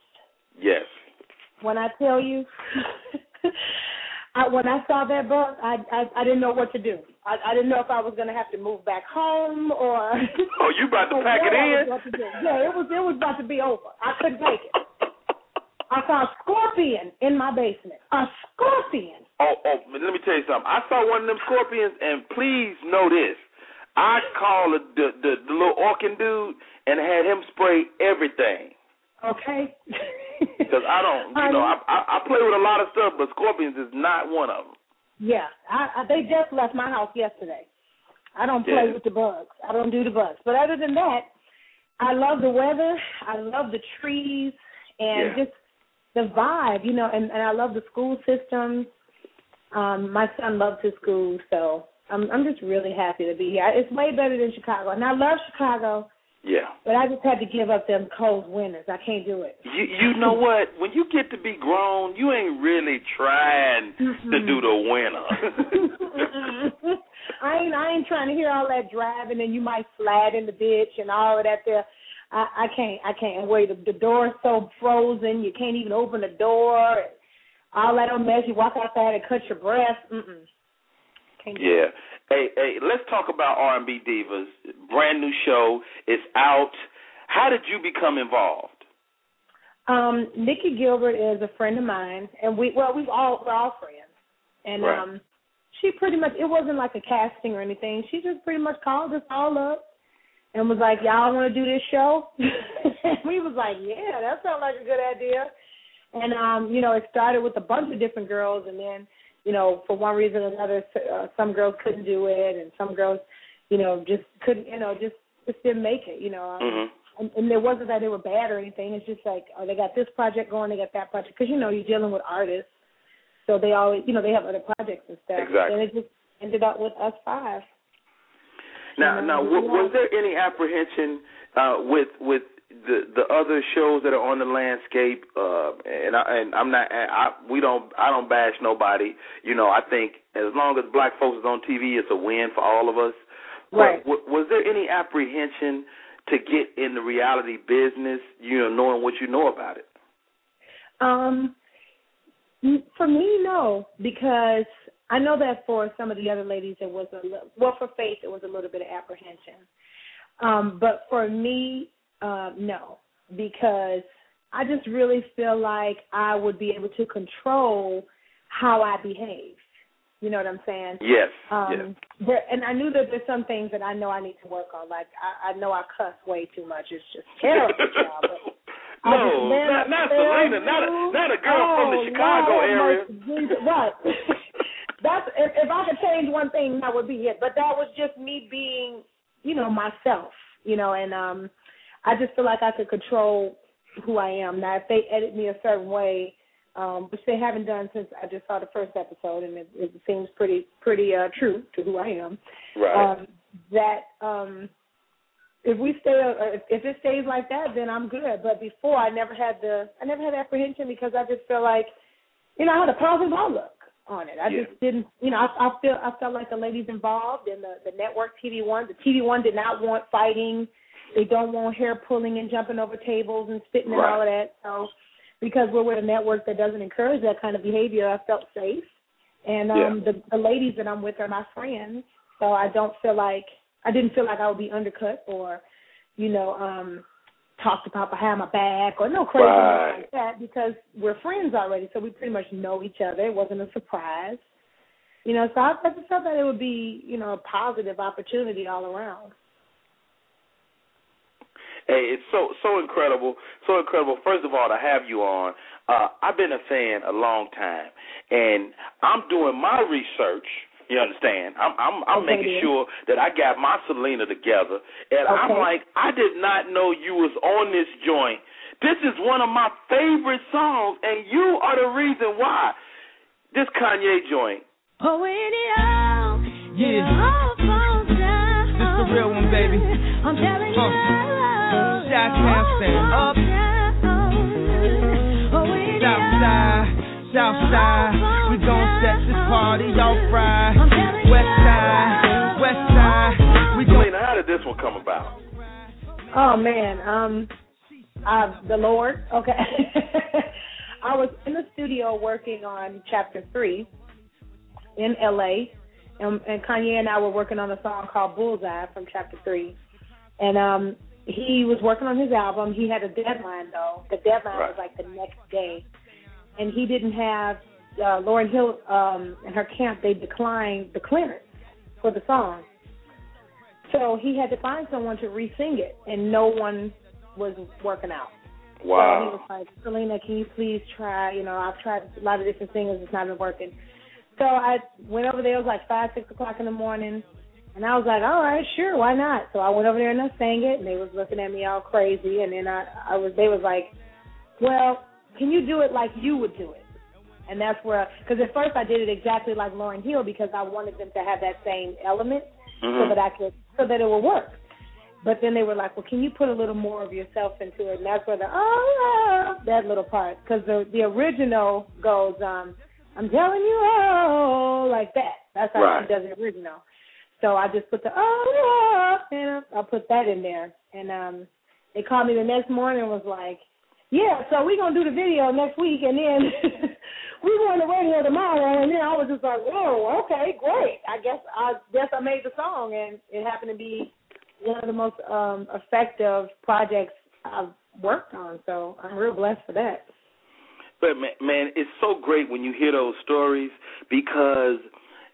Yes. When I tell you, I, when I saw that bug, I, I I didn't know what to do. I, I didn't know if I was going to have to move back home or. Oh, you about to pack it in? Yeah, it was, it was about to be over. I couldn't take it. I saw a scorpion in my basement. A scorpion. Oh, oh, let me tell you something. I saw one of them scorpions, and please know this. I called the, the, the little Orkin dude and had him spray everything. Okay. Because I don't, you know, I, I, I play with a lot of stuff, but scorpions is not one of them. Yeah. I, I, they just left my house yesterday. I don't play yeah. with the bugs. I don't do the bugs. But other than that, I love the weather. I love the trees. and yeah. just the vibe, you know, and, and I love the school system. Um, my son loves his school, so I'm, I'm just really happy to be here. It's way better than Chicago, and I love Chicago. Yeah. But I just had to give up them cold winters. I can't do it. You you know what? When you get to be grown, you ain't really trying mm-hmm. to do the winter. I ain't I ain't trying to hear all that driving and you might slide in the ditch and all of that there. I, I can't I can't wait. The, the door's so frozen, you can't even open the door. All that old mess, you walk outside and cut your breath. Mm-mm. Yeah. Hey, hey, let's talk about R and B Divas. Brand new show. It's out. How did you become involved? Um, Nikki Gilbert is a friend of mine, and we well, we've all we're all friends. And right. um, she pretty much it wasn't like a casting or anything. She just pretty much called us all up and was like, "Y'all want to do this show?" We was like, "Yeah, that sounds like a good idea." And um, you know, it started with a bunch of different girls, and then. You know, for one reason or another, uh, some girls couldn't do it, and some girls, you know, just couldn't, you know, just, just didn't make it, you know. Mm-hmm. And, and it wasn't that they were bad or anything. It's just like, oh, they got this project going, they got that project. Because, you know, you're dealing with artists, so they always, you know, they have other projects and stuff. Exactly. And it just ended up with us five. Now, um, now, w- was there any apprehension uh, with with the the other shows that are on the landscape, uh, and I, and I'm not, I, we don't, I don't bash nobody. You know, I think as long as black folks is on T V, it's a win for all of us. Right. But w- was there any apprehension to get in the reality business? You know, knowing what you know about it. Um, for me, no, because I know that for some of the other ladies, it was a little, well, for Faith, it was a little bit of apprehension. Um, but for me. Uh, no, because I just really feel like I would be able to control how I behave. You know what I'm saying? Yes. Um, yes. There, and I knew that there's some things that I know I need to work on. Like, I, I know I cuss way too much. It's just terrible. Y'all, no, just not, not Syleena, not a, not a girl oh, from the Chicago no, area. Like, right. That's, if, if I could change one thing, that would be it. But that was just me being, you know, myself, you know, and um. I just feel like I could control who I am. Now, if they edit me a certain way, um, which they haven't done since I just saw the first episode, and it, it seems pretty pretty uh, true to who I am, right. um, that um, if we stay, uh, if it stays like that, then I'm good. But before, I never had the, I never had apprehension because I just feel like, you know, I had a positive outlook on it. I yeah. just didn't, you know, I, I feel I felt like the ladies involved and the, the network T V one, the T V one did not want fighting. They don't want hair pulling and jumping over tables and spitting and right. all of that. So because we're with a network that doesn't encourage that kind of behavior, I felt safe. And um, yeah. the, the ladies that I'm with are my friends, so I don't feel like I didn't feel like I would be undercut or, you know, um, talked about behind my back or no crazy right. like that because we're friends already, so we pretty much know each other. It wasn't a surprise. You know, so I just felt that it would be, you know, a positive opportunity all around. Hey, it's so so incredible, so incredible. First of all, to have you on, uh, I've been a fan a long time, and I'm doing my research. You understand? I'm I'm, I'm okay, making dear. sure that I got my Syleena together, and okay. I'm like, I did not know you was on this joint. This is one of my favorite songs, and you are the reason why. This Kanye joint. Oh, it is. Yeah. This the real one, baby. I'm telling huh. you. Hampton, up, Southside, Southside, we gon' set this party off right. Westside, Westside, we gon'. How did this one come about? Oh man, um, uh, the Lord. Okay, I was in the studio working on Chapter Three in L A, and, and Kanye and I were working on a song called Bullseye from Chapter Three, and um. He was working on his album. He had a deadline, though. The deadline right. was, like, the next day. And he didn't have uh, Lauryn Hill um, and her camp. They declined the clearance for the song. So he had to find someone to re-sing it, and no one was working out. Wow. So he was like, Syleena, can you please try? You know, I've tried a lot of different singers. It's not been working. So I went over there. It was, like, five, six o'clock in the morning. And I was like, all right, sure, why not? So I went over there and I sang it, and they was looking at me all crazy. And then I, I was, they was like, well, can you do it like you would do it? And that's where, because at first I did it exactly like Lauryn Hill because I wanted them to have that same element mm-hmm. so that I could, so that it would work. But then they were like, well, can you put a little more of yourself into it? And that's where the, oh, that little part. Because the, the original goes, um, I'm telling you, oh, like that. That's how right. she does the original. So I just put the, oh, and I put that in there. And um, they called me the next morning and was like, yeah, so we're going to do the video next week, and then we're going to radio tomorrow. And then I was just like, whoa, okay, great. I guess I, guess I made the song, and it happened to be one of the most um, effective projects I've worked on. So I'm real blessed for that. But, man, it's so great when you hear those stories because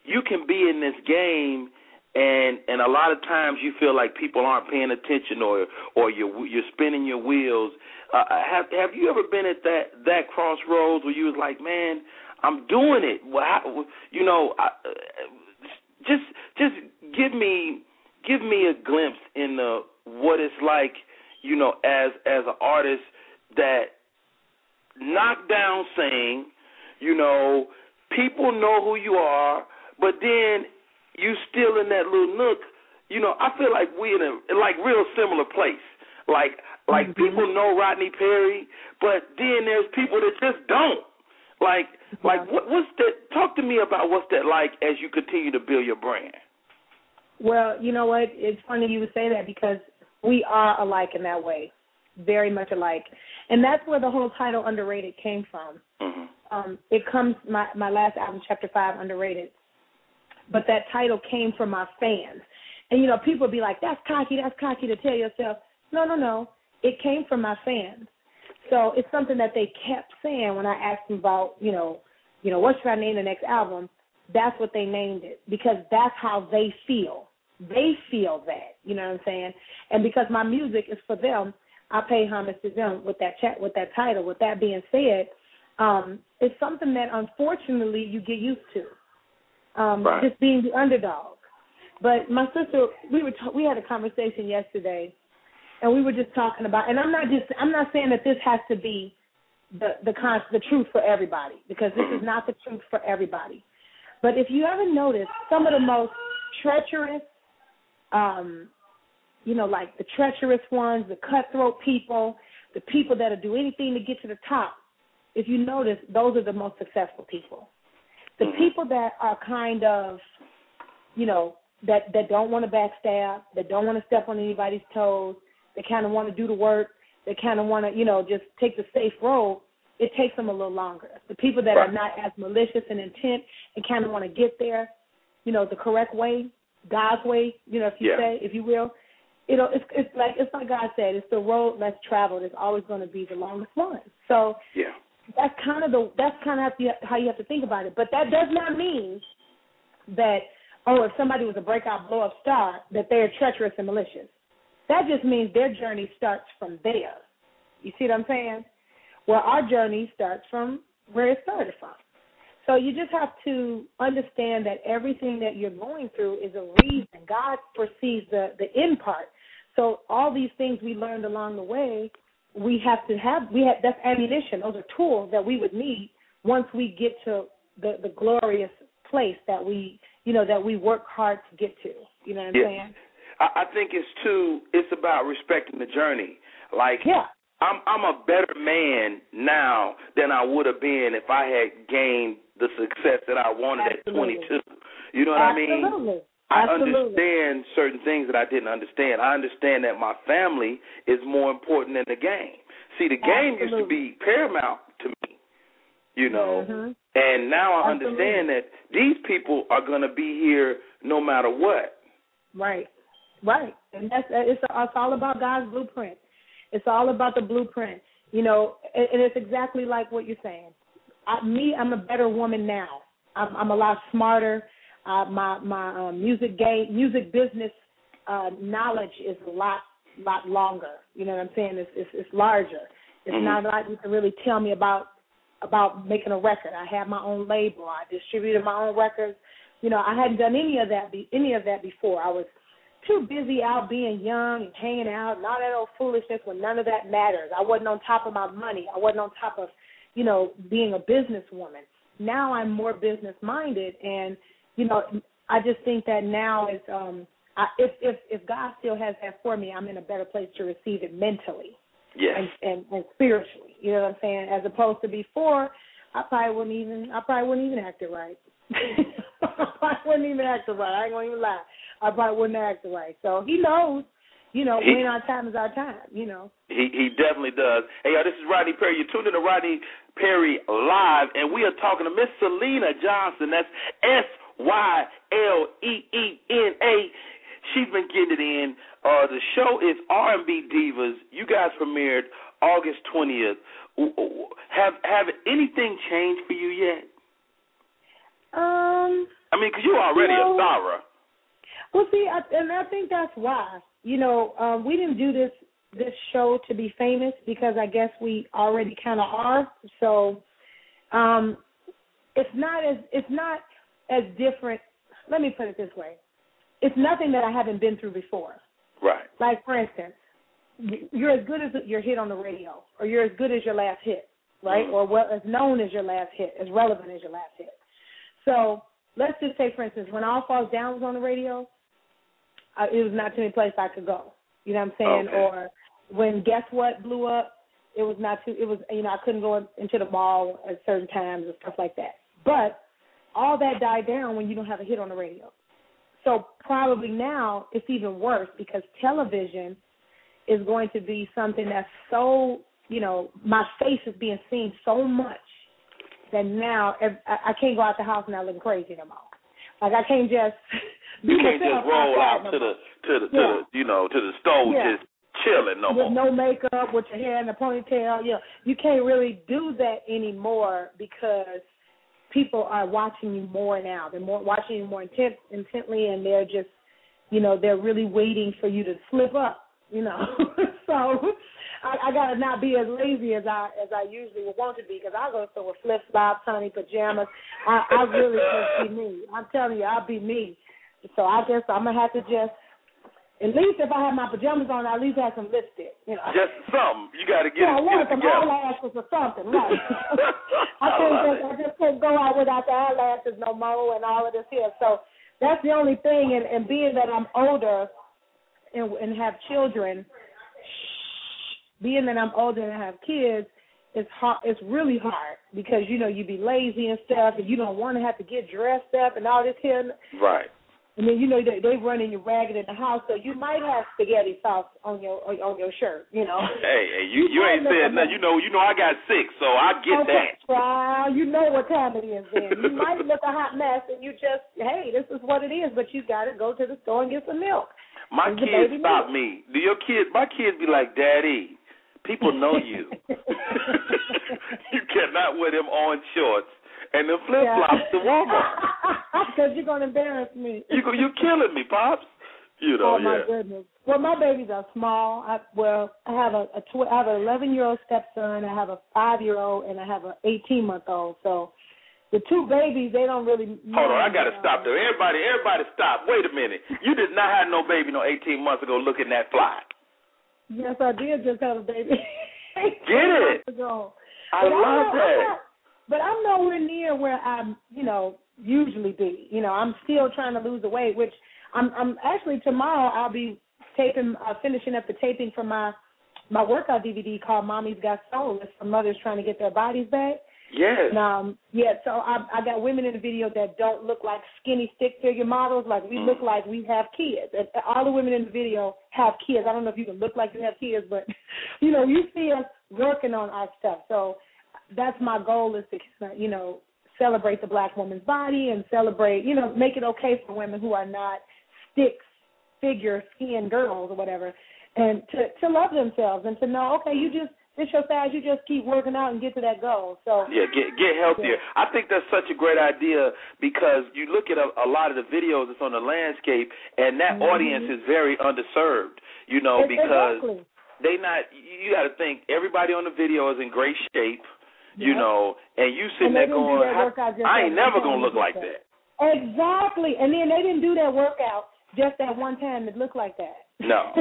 you can be in this game and, and a lot of times you feel like people aren't paying attention or, or you're, you're spinning your wheels. Uh, have have you ever been at that, that crossroads where you was like, man, I'm doing it? Well, I, you know, I, just just give me give me a glimpse into what it's like, you know, as as an artist that knock down saying, you know, people know who you are, but then you still in that little nook. You know, I feel like we're in a like real similar place. Like like mm-hmm. people know Rodney Perry, but then there's people that just don't. Like like yeah. what, what's that? Talk to me about what's that like as you continue to build your brand. Well, you know what? It's funny you would say that because we are alike in that way, very much alike, and that's where the whole title Underrated came from. Mm-hmm. Um, it comes my my last album, Chapter Five, Underrated, but that title came from my fans, and you know people would be like, "That's cocky, that's cocky to tell yourself." No, no, no. It came from my fans. So it's something that they kept saying when I asked them about, you know, you know, what should I name the next album? That's what they named it because that's how they feel. They feel that, you know what I'm saying? And because my music is for them, I pay homage to them with that chat, with that title. With that being said, um, it's something that unfortunately you get used to, um, right. just being the underdog. But my sister, we were t- we had a conversation yesterday. And we were just talking about, and I'm not just, I'm not saying that this has to be the the, con- the truth for everybody, because this is not the truth for everybody. But if you ever notice, some of the most treacherous, um, you know, like the treacherous ones, the cutthroat people, the people that'll do anything to get to the top. If you notice, those are the most successful people. The people that are kind of, you know, that that don't want to backstab, that don't want to step on anybody's toes. They kind of want to do the work. They kind of want to, you know, just take the safe road. It takes them a little longer. The people that right. are not as malicious and intent and kind of want to get there, you know, the correct way, God's way, you know, if you yeah. say, if you will, you know, it's, it's like it's like God said, it's the road less traveled. It's always going to be the longest one. So yeah. that's kind of the that's kind of how you have to think about it. But that does not mean that oh, if somebody was a breakout blow up star, that they're treacherous and malicious. That just means their journey starts from there. You see what I'm saying? Well, our journey starts from where it started from. So you just have to understand that everything that you're going through is a reason. God foresees the, the end part. So all these things we learned along the way, we have to have, we have that's ammunition. Those are tools that we would need once we get to the, the glorious place that we, you know, that we work hard to get to. You know what I'm yeah. saying? I think it's too. It's about respecting the journey. Like yeah. I'm, I'm a better man now than I would have been if I had gained the success that I wanted Absolutely. at twenty-two. You know what Absolutely. I mean? I Absolutely. understand certain things that I didn't understand. I understand that my family is more important than the game. See, the game Absolutely. used to be paramount to me. You know, mm-hmm. and now I Absolutely. understand that these people are going to be here no matter what. Right. Right, and that's it's, it's all about God's blueprint. It's all about the blueprint, you know, and, and it's exactly like what you're saying. I, me, I'm a better woman now. I'm, I'm a lot smarter. Uh, my my um, music game, music business uh, knowledge is a lot lot longer. You know what I'm saying? It's it's, it's larger. It's mm-hmm. not like you can really tell me about about making a record. I have my own label. I distributed my own records. You know, I hadn't done any of that be, any of that before. I was too busy out being young and hanging out and all that old foolishness when none of that matters. I wasn't on top of my money. I wasn't on top of, you know, being a businesswoman. Now I'm more business-minded, and, you know, I just think that now is um, I, if, if if God still has that for me, I'm in a better place to receive it mentally yes. and, and, and spiritually, you know what I'm saying, as opposed to before, I probably wouldn't even, I probably wouldn't even act it right. I wouldn't even act it right. I ain't going to even lie. I probably wouldn't act it right. So he knows, you know, he, when our time is our time, you know. He he definitely does. Hey, y'all, this is Rodney Perry. You're tuned in to Rodney Perry Live, and we are talking to Miss Syleena Johnson. That's S Y L E E N A. She's been getting it in. Uh, the show is R and B Divas. You guys premiered August twentieth. Have have anything changed for you yet? Um, I mean, because you're already you know, a star. Well, see, I, and I think that's why. You know, um, we didn't do this this show to be famous because I guess we already kind of are. So um, it's not as it's not as different. Let me put it this way: it's nothing that I haven't been through before. Right. Like, for instance, you're as good as your hit on the radio, or you're as good as your last hit, right? Mm-hmm. Or well, as known as your last hit, as relevant as your last hit. So let's just say, for instance, when All Falls Down was on the radio, I, it was not too many places I could go. You know what I'm saying? Okay. Or when Guess What blew up, it was not too. It was you know I couldn't go into the mall at certain times and stuff like that. But all that died down when you don't have a hit on the radio. So probably now it's even worse because television is going to be something that's so, you know, my face is being seen so much that now I can't go out the house now looking crazy no more. Like, I can't just you can't just roll out to the to the, yeah. to the you know to the store yeah. just chilling no with more. No makeup, with your hair in a ponytail. You know, you can't really do that anymore because people are watching you more now. They're more watching you more intent, intently, and they're just you know they're really waiting for you to slip up. You know, so I, I gotta not be as lazy as I as I usually would want to be because I go through with flip flops, honey, pajamas. I, I really just be me. I'm telling you, I'll be me. So I guess I'm gonna have to just at least if I have my pajamas on, I at least have some lipstick. You know, just something. You gotta get yeah, it. Yeah, I want some eyelashes or something. Right? I can't just, I just can't go out without the eyelashes no more and all of this here. So that's the only thing. And, and being that I'm older. And, and have children, being that I'm older and I have kids, it's hard. It's really hard because, you know, you be lazy and stuff and you don't want to have to get dressed up and all this here. Right. And then, you know, they, they running you ragged in the house, so you might have spaghetti sauce on your on, on your shirt, you know. Hey, hey you, you ain't said nothing. You know, you know I got sick, so I get okay. that. Well, you know what time it is then. You might look a hot mess and you just, hey, this is what it is, but you got to go to the store and get some milk. My it's kids stop me. Do your kids? My kids be like, Daddy, people know you. You cannot wear them orange shorts and the flip flops yeah. to Walmart because you're gonna embarrass me. You go, you're killing me, pops. You know. Oh my yeah. goodness. Well, my babies are small. I, well, I have a, a tw- I have an eleven year old stepson. I have a five year old, and I have an eighteen month old. So. The two babies, they don't really... Hold on, I got to stop there. Everybody, everybody stop. Wait a minute. You did not have no baby no eighteen months ago looking that fly. Yes, I did just have a baby eighteen months ago. I but love I, that. I'm not, but I'm nowhere near where I, you know, usually be. You know, I'm still trying to lose the weight, which I'm, I'm actually tomorrow I'll be taping, uh, finishing up the taping for my, my workout D V D called Mommy's Got Soul. It's for mothers trying to get their bodies back. Yes. And, um, yeah, so I, I got women in the video that don't look like skinny stick figure models. Like, we mm. look like we have kids. And all the women in the video have kids. I don't know if you can look like you have kids, but, you know, you see us working on our stuff. So that's my goal is to, you know, celebrate the black woman's body and celebrate, you know, make it okay for women who are not stick figure skin girls or whatever and to, to love themselves and to know, okay, you just, it's your size. You just keep working out and get to that goal. So yeah, get get healthier. Yeah. I think that's such a great idea because you look at a, a lot of the videos that's on the landscape, and that mm-hmm. audience is very underserved. You know it's, because exactly. they not. You got to think everybody on the video is in great shape. You yep. know, and you sitting and there going, I, I ain't never gonna look like that. that. Exactly, and then they didn't do that workout just that one time it looked like that. No.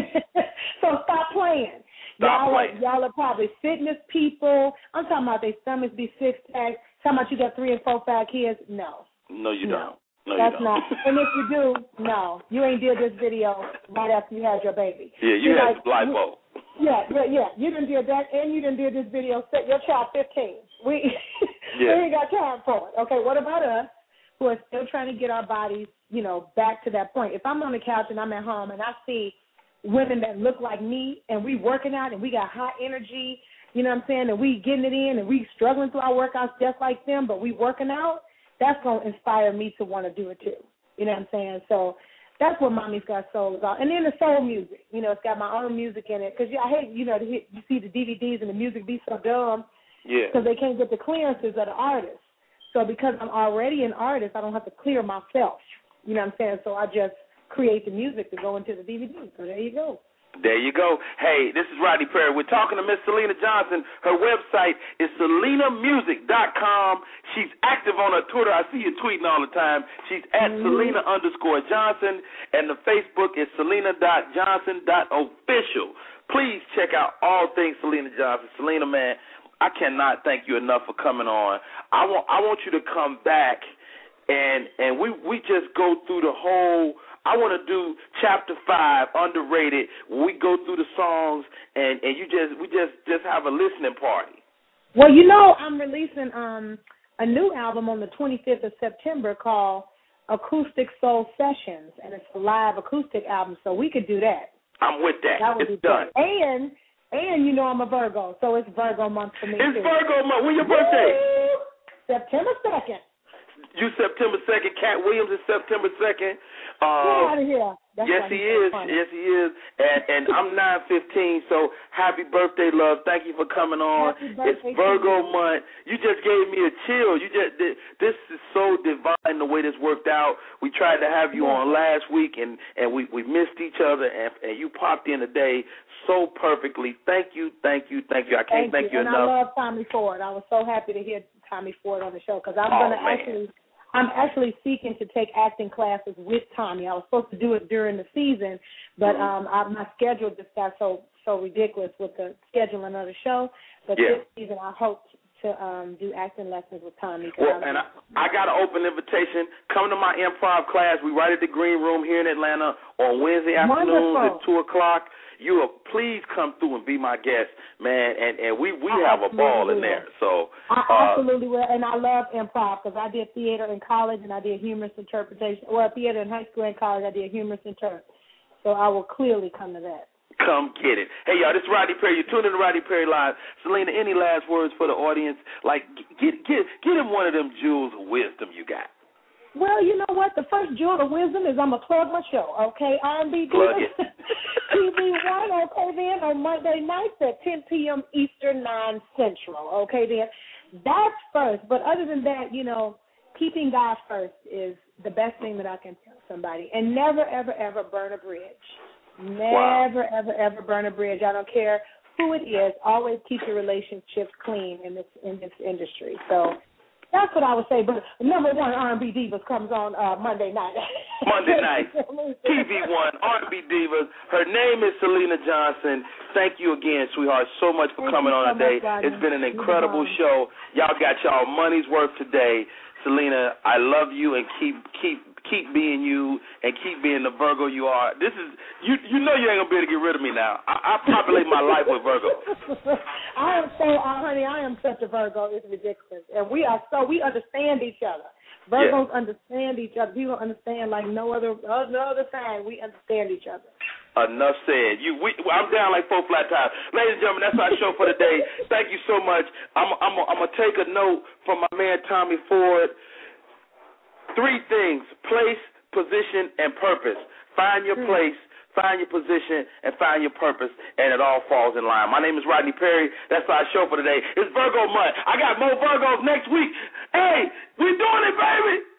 So stop playing. Stop y'all playing. Are, y'all are probably fitness people. I'm talking about their stomachs be six-pack. Talking about you got three and four, five kids. No. No, you no. don't. No, That's you don't. not. And if you do, no, you ain't did this video right after you had your baby. Yeah, you You're had like, lipo. Yeah, yeah, yeah. You done did that, and you done did this video. Set your child fifteen. We, yeah. we ain't got time for it. Okay, what about us who are still trying to get our bodies, you know, back to that point? If I'm on the couch and I'm at home and I see women that look like me and we working out and we got high energy, you know what I'm saying, and we getting it in and we struggling through our workouts just like them, but we working out, that's going to inspire me to want to do it too. You know what I'm saying? So that's what Mommy's Got Soul is all. And then the soul music. You know, it's got my own music in it. Because yeah, I hate, you know, to hit, you see the D V Ds and the music be so dumb because yeah. they can't get the clearances of the artists. So because I'm already an artist, I don't have to clear myself. You know what I'm saying? So I just create the music to go into the D V D. So there you go. There you go. Hey, this is Rodney Perry. We're talking to Miss Syleena Johnson. Her website is Syleena Music dot com. She's active on her Twitter. I see you tweeting all the time. She's at mm-hmm. Syleena underscore Johnson, and the Facebook is Syleena dot Johnson dot official. Please check out all things Syleena Johnson. Syleena, man, I cannot thank you enough for coming on. I want I want you to come back, and and we, we just go through the whole – I want to do Chapter Five, Underrated. We go through the songs, and, and you just we just, just have a listening party. Well, you know, I'm releasing um, a new album on the twenty-fifth of September called Acoustic Soul Sessions, and it's a live acoustic album, so we could do that. I'm with that. That would it's be done. Good. And and you know, I'm a Virgo, so it's Virgo month for me. It's too. Virgo month. When's your birthday? September second. You September second, Cat Williams is September second. Uh, yeah, yes, he is. Yes, he is. And, and I'm nine fifteen, so happy birthday, love. Thank you for coming on. It's Virgo month. You just gave me a chill. You just This is so divine, the way this worked out. We tried to have you yeah. on last week, and, and we, we missed each other, and, and you popped in today so perfectly. Thank you, thank you, thank you. I can't thank, thank you, you and enough. And I love Tommy Ford. I was so happy to hear Tommy Ford on the show because I'm oh, going to actually – I'm actually seeking to take acting classes with Tommy. I was supposed to do it during the season, but um, I, my schedule just got so so ridiculous with the scheduling of the show. But yeah. this season, I hope to um, do acting lessons with Tommy. Well, I and I, I got an open invitation. Come to my improv class. We right at the Green Room here in Atlanta on Wednesday afternoons at two o'clock. You will please come through and be my guest, man. And, and we, we have a ball in there. So I uh, absolutely will. And I love improv because I did theater in college and I did humorous interpretation. Well, theater in high school and college, I did humorous interpretation. So I will clearly come to that. Come get it. Hey, y'all, this is Rodney Perry. You're tuning in to Rodney Perry Live. Syleena, any last words for the audience? Like, get, get, get him one of them jewels of wisdom you got. Well, you know what? The first jewel of wisdom is I'm going to plug my show, okay? R and B Divas, T V one, okay, then, on Monday nights at ten p.m. Eastern, nine Central, okay, then. That's first. But other than that, you know, keeping God first is the best thing that I can tell somebody. And never, ever, ever burn a bridge. Never, wow. ever, ever burn a bridge. I don't care who it is. Always keep your relationships clean in this in this industry. So that's what I would say. But number one, R and B Divas comes on uh, Monday night. Monday night, T V one, R and B Divas. Her name is Syleena Johnson. Thank you again, sweetheart, so much for Thank coming so on today. Much, it's been an incredible yeah. show. Y'all got y'all money's worth today. Syleena, I love you, and keep keep. Keep being you and keep being the Virgo you are. This is you. You know you ain't gonna be able to get rid of me now. I, I populate my life with Virgo. I am so, uh, honey. I am such a Virgo. It's ridiculous, and we are so we understand each other. Virgos yeah. understand each other. We don't understand like no other uh, no other time. We understand each other. Enough said. You, we, I'm down like four flat tires. Ladies and gentlemen, that's our show for today. Thank you so much. I'm I'm I'm gonna take a note from my man Tommy Ford. Three things: place, position, and purpose. Find your place, find your position, and find your purpose, and it all falls in line. My name is Rodney Perry. That's our show for today. It's Virgo month. I got more Virgos next week. Hey, we doing it, baby.